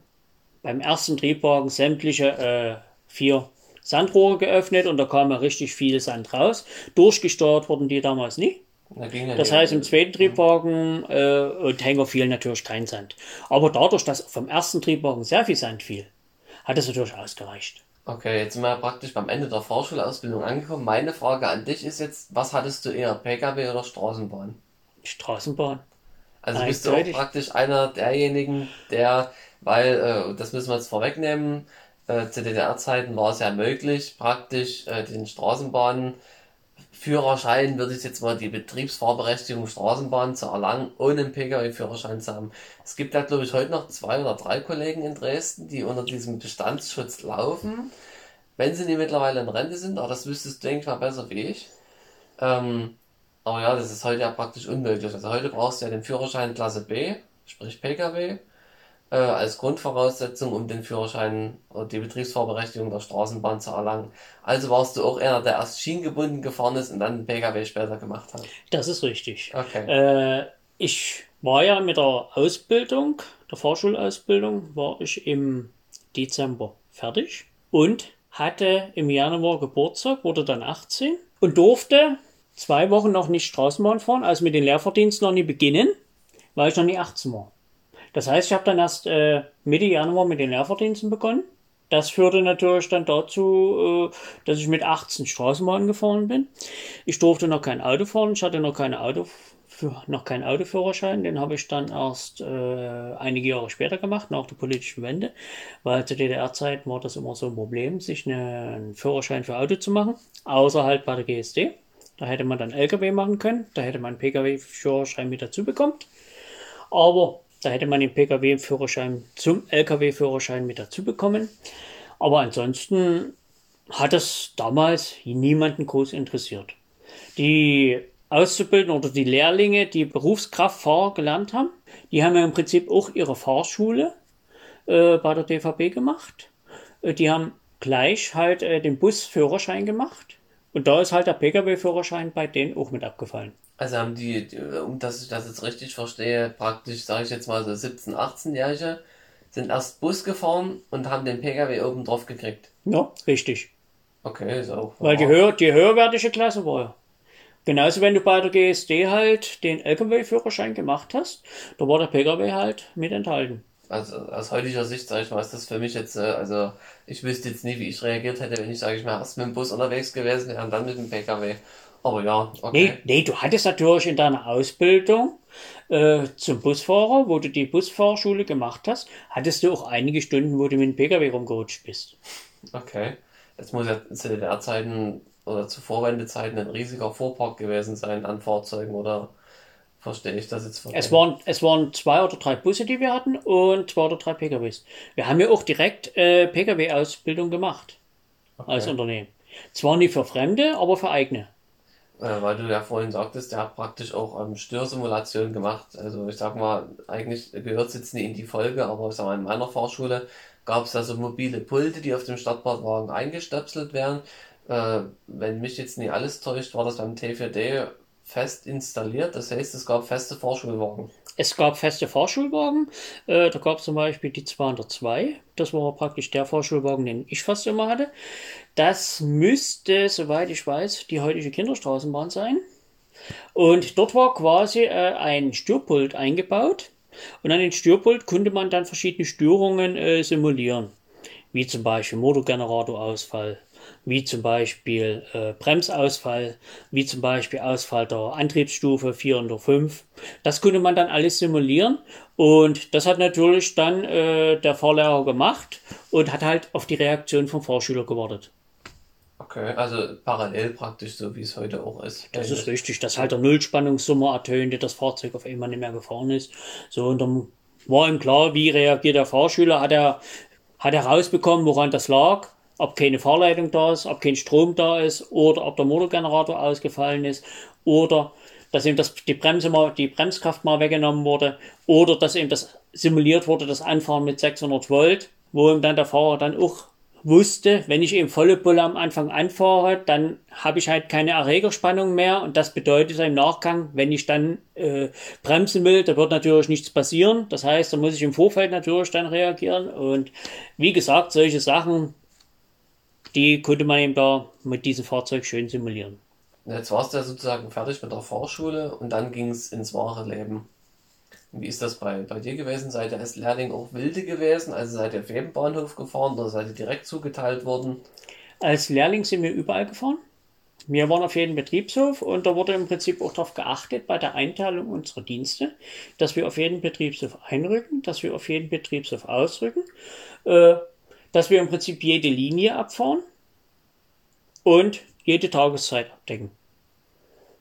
beim ersten Triebwagen sämtliche äh, vier Sandrohre geöffnet und da kam ja richtig viel Sand raus. Durchgesteuert wurden die damals nie. Da das heißt, im zweiten Triebwagen äh, und Hänger fiel natürlich kein Sand. Aber dadurch, dass vom ersten Triebwagen sehr viel Sand fiel, hat es natürlich ausgereicht. Okay, jetzt sind wir praktisch beim Ende der Fahrschulausbildung angekommen. Meine Frage an dich ist jetzt, was hattest du eher, P K W oder Straßenbahn? Straßenbahn. Also Nein, bist du auch praktisch einer derjenigen, der, weil, äh, das müssen wir jetzt vorwegnehmen, äh, zu D D R-Zeiten war es ja möglich, praktisch äh, den Straßenbahnen Führerschein, würde ich jetzt mal die Betriebsfahrberechtigung Straßenbahn zu erlangen, ohne einen P K W-Führerschein zu haben. Es gibt ja, glaube ich, heute noch zwei oder drei Kollegen in Dresden, die unter diesem Bestandsschutz laufen. Wenn sie nicht mittlerweile in Rente sind, aber das wüsstest du, denke ich mal, besser wie ich. Ähm, aber ja, das ist heute ja praktisch unmöglich. Also heute brauchst du ja den Führerschein Klasse B, sprich P K W, äh, als Grundvoraussetzung, um den Führerschein oder die Betriebsfahrberechtigung der Straßenbahn zu erlangen. Also warst du auch einer, der erst schienengebunden gefahren ist und dann den P K W später gemacht hat. Das ist richtig. Okay. Äh, ich war ja mit der Ausbildung, der Fahrschulausbildung, war ich im Dezember fertig und hatte im Januar Geburtstag, wurde dann achtzehn und durfte zwei Wochen noch nicht Straßenbahn fahren, also mit den Lehrverdienst noch nie beginnen, weil ich noch nie achtzehn war. Das heißt, ich habe dann erst äh, Mitte Januar mit den Lehrverdiensten begonnen. Das führte natürlich dann dazu, äh, dass ich mit achtzehn Straßenbahn gefahren bin. Ich durfte noch kein Auto fahren, ich hatte noch, keine Auto, noch keinen Autoführerschein. Den habe ich dann erst äh, einige Jahre später gemacht, nach der politischen Wende. Weil zu D D R-Zeiten war das immer so ein Problem, sich eine, einen Führerschein für Auto zu machen, außer halt bei der G S D. Da hätte man dann L K W machen können, da hätte man einen P K W-Führerschein mit dazu bekommen. Aber da hätte man den P K W-Führerschein zum L K W-Führerschein mit dazu bekommen. Aber ansonsten hat es damals niemanden groß interessiert. Die Auszubildenden oder die Lehrlinge, die Berufskraftfahrer gelernt haben, die haben ja im Prinzip auch ihre Fahrschule äh, bei der D V B gemacht. Äh, die haben gleich halt äh, den Busführerschein gemacht. Und da ist halt der P K W-Führerschein bei denen auch mit abgefallen. Also haben die, um dass ich das jetzt richtig verstehe, praktisch, sage ich jetzt mal so siebzehn-, achtzehnjährige, sind erst Bus gefahren und haben den P K W oben drauf gekriegt. Ja, richtig. Okay, so. Weil die, höher, die höherwertige Klasse war ja. Genauso, wenn du bei der G S D halt den L K W-Führerschein gemacht hast, da war der P K W halt mit enthalten. Also aus heutiger Sicht, sage ich mal, ist das für mich jetzt, also ich wüsste jetzt nie, wie ich reagiert hätte, wenn ich, sage ich mal, erst mit dem Bus unterwegs gewesen wäre und dann mit dem P K W. Aber ja, okay. Nee, nee, du hattest natürlich in deiner Ausbildung äh, zum Busfahrer, wo du die Busfahrschule gemacht hast, hattest du auch einige Stunden, wo du mit dem P K W rumgerutscht bist. Okay, das muss ja zu D D R-Zeiten oder zu Vorwendezeiten ein riesiger Vorpark gewesen sein an Fahrzeugen, oder? Verstehe ich das jetzt? Es waren, es waren zwei oder drei Busse, die wir hatten und zwei oder drei P K Ws. Wir haben ja auch direkt äh, P K W-Ausbildung gemacht, okay, als Unternehmen. Zwar nicht für Fremde, aber für eigene. Äh, weil du ja vorhin sagtest, der hat praktisch auch ähm, Störsimulationen gemacht. Also ich sag mal, eigentlich gehört es jetzt nicht in die Folge, aber ich sag mal, in meiner Fahrschule gab es da so mobile Pulte, die auf dem Stadtbadwagen eingestöpselt werden. Äh, wenn mich jetzt nicht alles täuscht, war das beim T vier D fest installiert, das heißt, es gab feste Fahrschulwagen. Es gab feste Fahrschulwagen, äh, da gab es zum Beispiel die zweihundertzwei, das war praktisch der Fahrschulwagen, den ich fast immer hatte. Das müsste, soweit ich weiß, die heutige Kinderstraßenbahn sein. Und dort war quasi äh, ein Störpult eingebaut und an den Störpult konnte man dann verschiedene Störungen äh, simulieren, wie zum Beispiel Motorgeneratorausfall, wie zum Beispiel äh, Bremsausfall, wie zum Beispiel Ausfall der Antriebsstufe vier und fünf. Das konnte man dann alles simulieren und das hat natürlich dann äh, der Fahrlehrer gemacht und hat halt auf die Reaktion vom Fahrschüler gewartet. Okay, also parallel praktisch, so wie es heute auch ist. Das ist richtig, dass halt der Nullspannungssummer ertönte, das Fahrzeug auf einmal nicht mehr gefahren ist. So, und dann war ihm klar, wie reagiert der Fahrschüler, hat er, hat er rausbekommen, woran das lag. Ob keine Fahrleitung da ist, ob kein Strom da ist oder ob der Motorgenerator ausgefallen ist oder dass eben das, die Bremse mal, die Bremskraft mal weggenommen wurde, oder dass eben das simuliert wurde, das Anfahren mit sechshundert Volt, wo eben dann der Fahrer dann auch wusste, wenn ich eben volle Pulle am Anfang anfahre, dann habe ich halt keine Erregerspannung mehr, und das bedeutet im Nachgang, wenn ich dann äh, bremsen will, da wird natürlich nichts passieren. Das heißt, da muss ich im Vorfeld natürlich dann reagieren, und wie gesagt, solche Sachen, die konnte man eben da mit diesem Fahrzeug schön simulieren. Jetzt warst du ja sozusagen fertig mit der Fahrschule und dann ging es ins wahre Leben. Wie ist das bei, bei dir gewesen? Seid ihr als Lehrling auch wilde gewesen? Also seid ihr auf jedem Bahnhof gefahren oder seid ihr direkt zugeteilt worden? Als Lehrling sind wir überall gefahren. Wir waren auf jedem Betriebshof, und da wurde im Prinzip auch darauf geachtet, bei der Einteilung unserer Dienste, dass wir auf jeden Betriebshof einrücken, dass wir auf jeden Betriebshof ausrücken, äh, dass wir im Prinzip jede Linie abfahren und jede Tageszeit abdecken.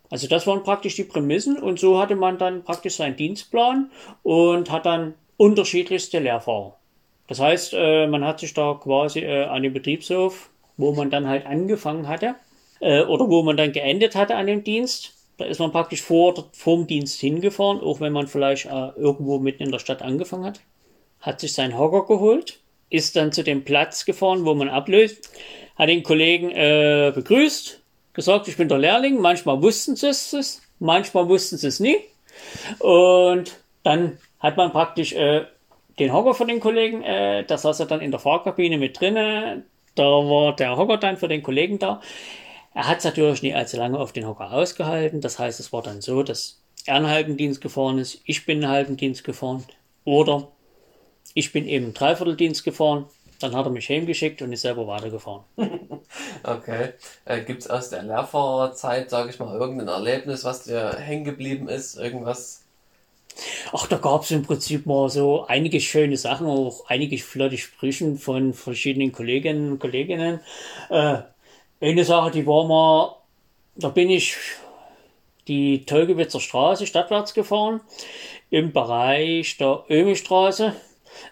Also das waren praktisch die Prämissen, und so hatte man dann praktisch seinen Dienstplan und hat dann unterschiedlichste Lehrfahrer. Das heißt, man hat sich da quasi an dem Betriebshof, wo man dann halt angefangen hatte oder wo man dann geendet hatte an dem Dienst, da ist man praktisch vor, vor dem Dienst hingefahren, auch wenn man vielleicht irgendwo mitten in der Stadt angefangen hat, hat sich seinen Hocker geholt, ist dann zu dem Platz gefahren, wo man ablöst, hat den Kollegen äh, begrüßt, gesagt, ich bin der Lehrling, manchmal wussten sie es, manchmal wussten sie es nie. Und dann hat man praktisch äh, den Hocker für den Kollegen, äh, da saß er dann in der Fahrkabine mit drin, da war der Hocker dann für den Kollegen da. Er hat es natürlich nie allzu lange auf den Hocker ausgehalten, das heißt, es war dann so, dass er einen halben Dienst gefahren ist, ich bin einen halben Dienst gefahren oder ich bin eben einen Dreivierteldienst gefahren. Dann hat er mich heimgeschickt und ist selber weitergefahren. Okay. Äh, Gibt es aus der Lehrfahrerzeit, sage ich mal, irgendein Erlebnis, was dir hängen geblieben ist? Irgendwas? Ach, da gab es im Prinzip mal so einige schöne Sachen, auch einige flotte Sprüche von verschiedenen Kolleginnen und Kolleginnen. Äh, eine Sache, die war mal, da bin ich die Tolkewitzer Straße stadtwärts gefahren, im Bereich der Öhmestraße.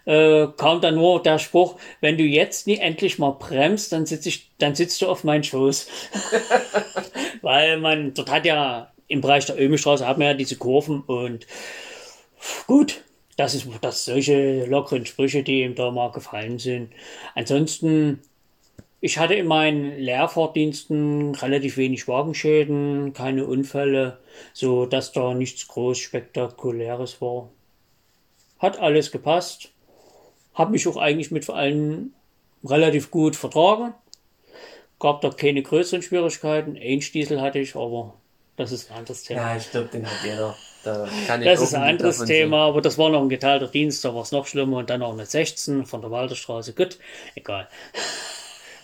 Äh, kam dann nur der Spruch, wenn du jetzt nie endlich mal bremst, dann, sitz ich, dann sitzt du auf meinen Schoß. Weil man, dort hat ja, im Bereich der Öhmestraße hat man ja diese Kurven, und gut, das ist das solche lockeren Sprüche, die ihm da mal gefallen sind. Ansonsten, ich hatte in meinen Lehrfahrdiensten relativ wenig Wagenschäden, keine Unfälle, so dass da nichts groß Spektakuläres war. Hat alles gepasst, habe mich auch eigentlich mit allen relativ gut vertragen, gab da keine größeren Schwierigkeiten. Ein Stiesel hatte ich, aber das ist ein anderes Thema. Ja, ich glaube, den hat jeder. Da kann ich das ist ein anderes Thema, aber das war noch ein geteilter Dienst, da war es noch schlimmer, und dann auch eine sechzehn von der Walterstraße, gut, egal.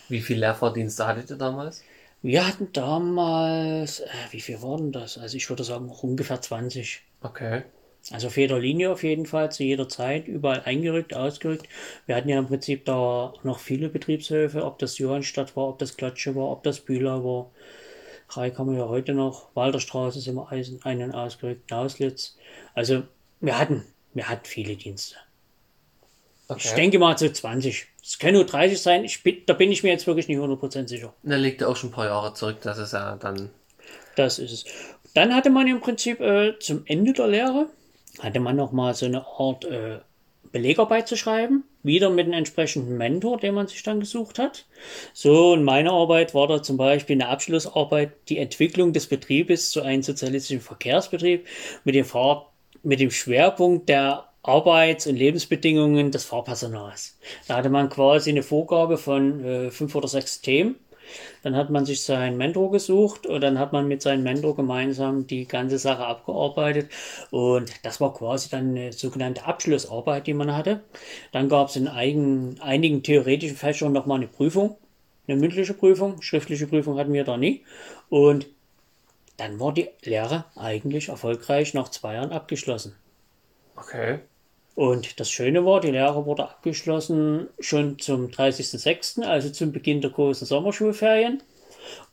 Wie viele Lehrfahrdienste hattet ihr damals? Wir hatten damals, äh, wie viel waren das? Also ich würde sagen, ungefähr zwanzig. Okay. Also auf jeder Linie auf jeden Fall, zu jeder Zeit, überall eingerückt, ausgerückt. Wir hatten ja im Prinzip da noch viele Betriebshöfe, ob das Johannstadt war, ob das Klatsche war, ob das Bühler war. Reich haben wir ja heute noch, Walterstraße sind wir ein- und ausgerückt, Naußlitz. Also wir hatten, wir hatten viele Dienste. Okay. Ich denke mal zu zwanzig. Es können nur dreißig sein, ich bin, da bin ich mir jetzt wirklich nicht hundert Prozent sicher. Da liegt ja auch schon ein paar Jahre zurück, das ist ja dann... Das ist es. Dann hatte man im Prinzip äh, zum Ende der Lehre hatte man nochmal so eine Art äh, Belegarbeit zu schreiben, wieder mit einem entsprechenden Mentor, den man sich dann gesucht hat. So, und meine Arbeit war da zum Beispiel eine Abschlussarbeit, die Entwicklung des Betriebes zu einem sozialistischen Verkehrsbetrieb mit dem, Fahr- mit dem Schwerpunkt der Arbeits- und Lebensbedingungen des Fahrpersonals. Da hatte man quasi eine Vorgabe von äh, fünf oder sechs Themen. Dann hat man sich seinen Mentor gesucht, und dann hat man mit seinem Mentor gemeinsam die ganze Sache abgearbeitet, und das war quasi dann eine sogenannte Abschlussarbeit, die man hatte. Dann gab es in einigen, einigen theoretischen Fächern nochmal eine Prüfung, eine mündliche Prüfung, schriftliche Prüfung hatten wir da nie, und dann war die Lehre eigentlich erfolgreich nach zwei Jahren abgeschlossen. Okay. Und das Schöne war, die Lehre wurde abgeschlossen schon zum dreißigsten sechsten, also zum Beginn der großen Sommerschulferien.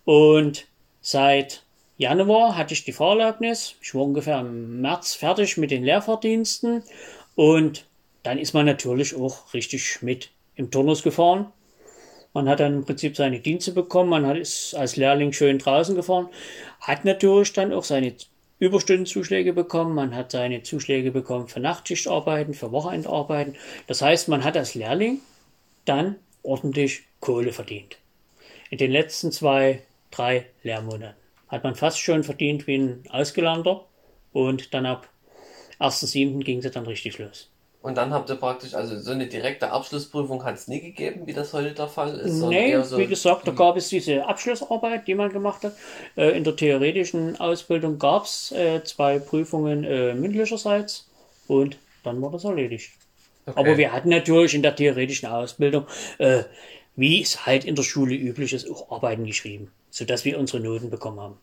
Und seit Januar hatte ich die Fahrerlaubnis. Ich war ungefähr im März fertig mit den Lehrfahrdiensten. Und dann ist man natürlich auch richtig mit im Turnus gefahren. Man hat dann im Prinzip seine Dienste bekommen. Man hat ist als Lehrling schön draußen gefahren. Hat natürlich dann auch seine Überstundenzuschläge bekommen, man hat seine Zuschläge bekommen für Nachtschichtarbeiten, für Wochenendarbeiten. Das heißt, man hat als Lehrling dann ordentlich Kohle verdient. In den letzten zwei, drei Lehrmonaten hat man fast schon verdient wie ein Ausgelernter und dann ab ersten siebten ging es dann richtig los. Und dann habt ihr praktisch, also so eine direkte Abschlussprüfung hat es nie gegeben, wie das heute der Fall ist? Nee, eher so wie gesagt, da gab es diese Abschlussarbeit, die man gemacht hat. Äh, in der theoretischen Ausbildung gab es äh, zwei Prüfungen äh, mündlicherseits und dann war das erledigt. Okay. Aber wir hatten natürlich in der theoretischen Ausbildung, äh, wie es halt in der Schule üblich ist, auch Arbeiten geschrieben, sodass wir unsere Noten bekommen haben.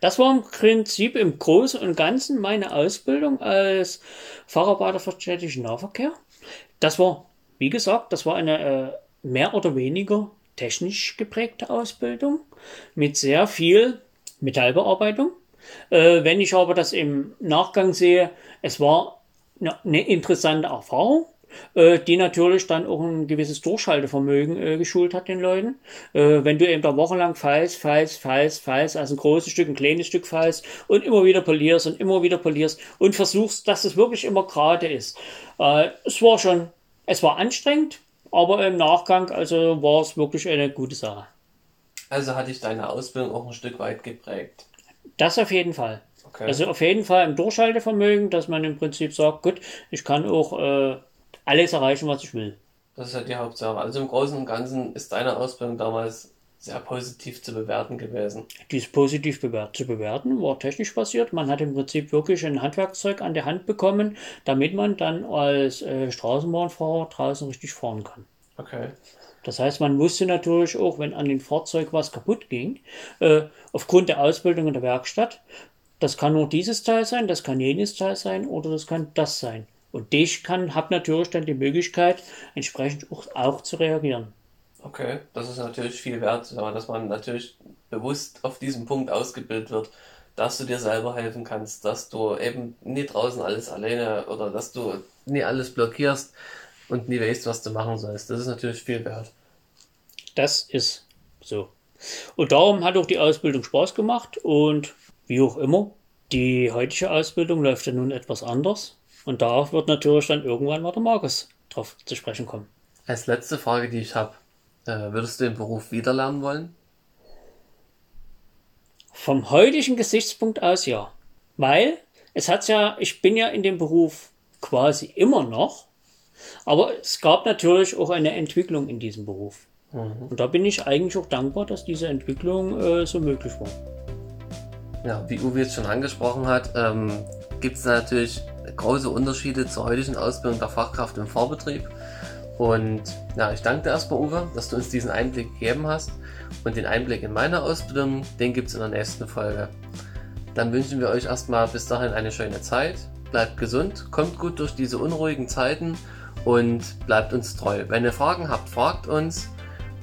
Das war im Prinzip im Großen und Ganzen meine Ausbildung als Facharbeiter für städtischen Nahverkehr. Das war, wie gesagt, das war eine äh, mehr oder weniger technisch geprägte Ausbildung mit sehr viel Metallbearbeitung. Äh, wenn ich aber das im Nachgang sehe, es war eine, eine interessante Erfahrung, äh, die natürlich dann auch ein gewisses Durchhaltevermögen äh, geschult hat den Leuten. Äh, wenn du eben da wochenlang feilst, feilst, feilst, feilst, also ein großes Stück, ein kleines Stück feilst und immer wieder polierst und immer wieder polierst und versuchst, dass es wirklich immer gerade ist. Äh, es war schon, es war anstrengend, aber im Nachgang also war es wirklich eine gute Sache. Also hat dich deine Ausbildung auch ein Stück weit geprägt? Das auf jeden Fall. Okay. Also auf jeden Fall im Durchhaltevermögen, dass man im Prinzip sagt, gut, ich kann auch äh, alles erreichen, was ich will. Das ist ja die Hauptsache. Also im Großen und Ganzen ist deine Ausbildung damals sehr positiv zu bewerten gewesen. Dies positiv bewert, zu bewerten war technisch basiert. Man hat im Prinzip wirklich ein Handwerkzeug an der Hand bekommen, damit man dann als äh, Straßenbahnfahrer draußen richtig fahren kann. Okay. Das heißt, man wusste natürlich auch, wenn an dem Fahrzeug was kaputt ging, äh, aufgrund der Ausbildung in der Werkstatt, das kann nur dieses Teil sein, das kann jenes Teil sein oder das kann das sein. Und ich kann, habe natürlich dann die Möglichkeit, entsprechend auch, auch zu reagieren. Okay, das ist natürlich viel wert, dass man natürlich bewusst auf diesen Punkt ausgebildet wird, dass du dir selber helfen kannst, dass du eben nie draußen alles alleine oder dass du nie alles blockierst und nie weißt, was du machen sollst. Das ist natürlich viel wert. Das ist so. Und darum hat auch die Ausbildung Spaß gemacht und wie auch immer, die heutige Ausbildung läuft ja nun etwas anders. Und darauf wird natürlich dann irgendwann mal der Markus drauf zu sprechen kommen. Als letzte Frage, die ich habe, würdest du den Beruf wieder lernen wollen? Vom heutigen Gesichtspunkt aus ja. Weil es hat's ja, ich bin ja in dem Beruf quasi immer noch, aber es gab natürlich auch eine Entwicklung in diesem Beruf. Mhm. Und da bin ich eigentlich auch dankbar, dass diese Entwicklung äh, so möglich war. Ja, wie Uwe jetzt schon angesprochen hat, ähm, gibt es natürlich große Unterschiede zur heutigen Ausbildung der Fachkraft im Fahrbetrieb. Und ja, ich danke dir erstmal, Uwe, dass du uns diesen Einblick gegeben hast. Und den Einblick in meine Ausbildung, den gibt es in der nächsten Folge. Dann wünschen wir euch erstmal bis dahin eine schöne Zeit. Bleibt gesund, kommt gut durch diese unruhigen Zeiten und bleibt uns treu. Wenn ihr Fragen habt, fragt uns.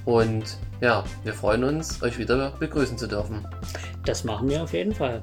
Und ja, wir freuen uns, euch wieder begrüßen zu dürfen. Das machen wir auf jeden Fall.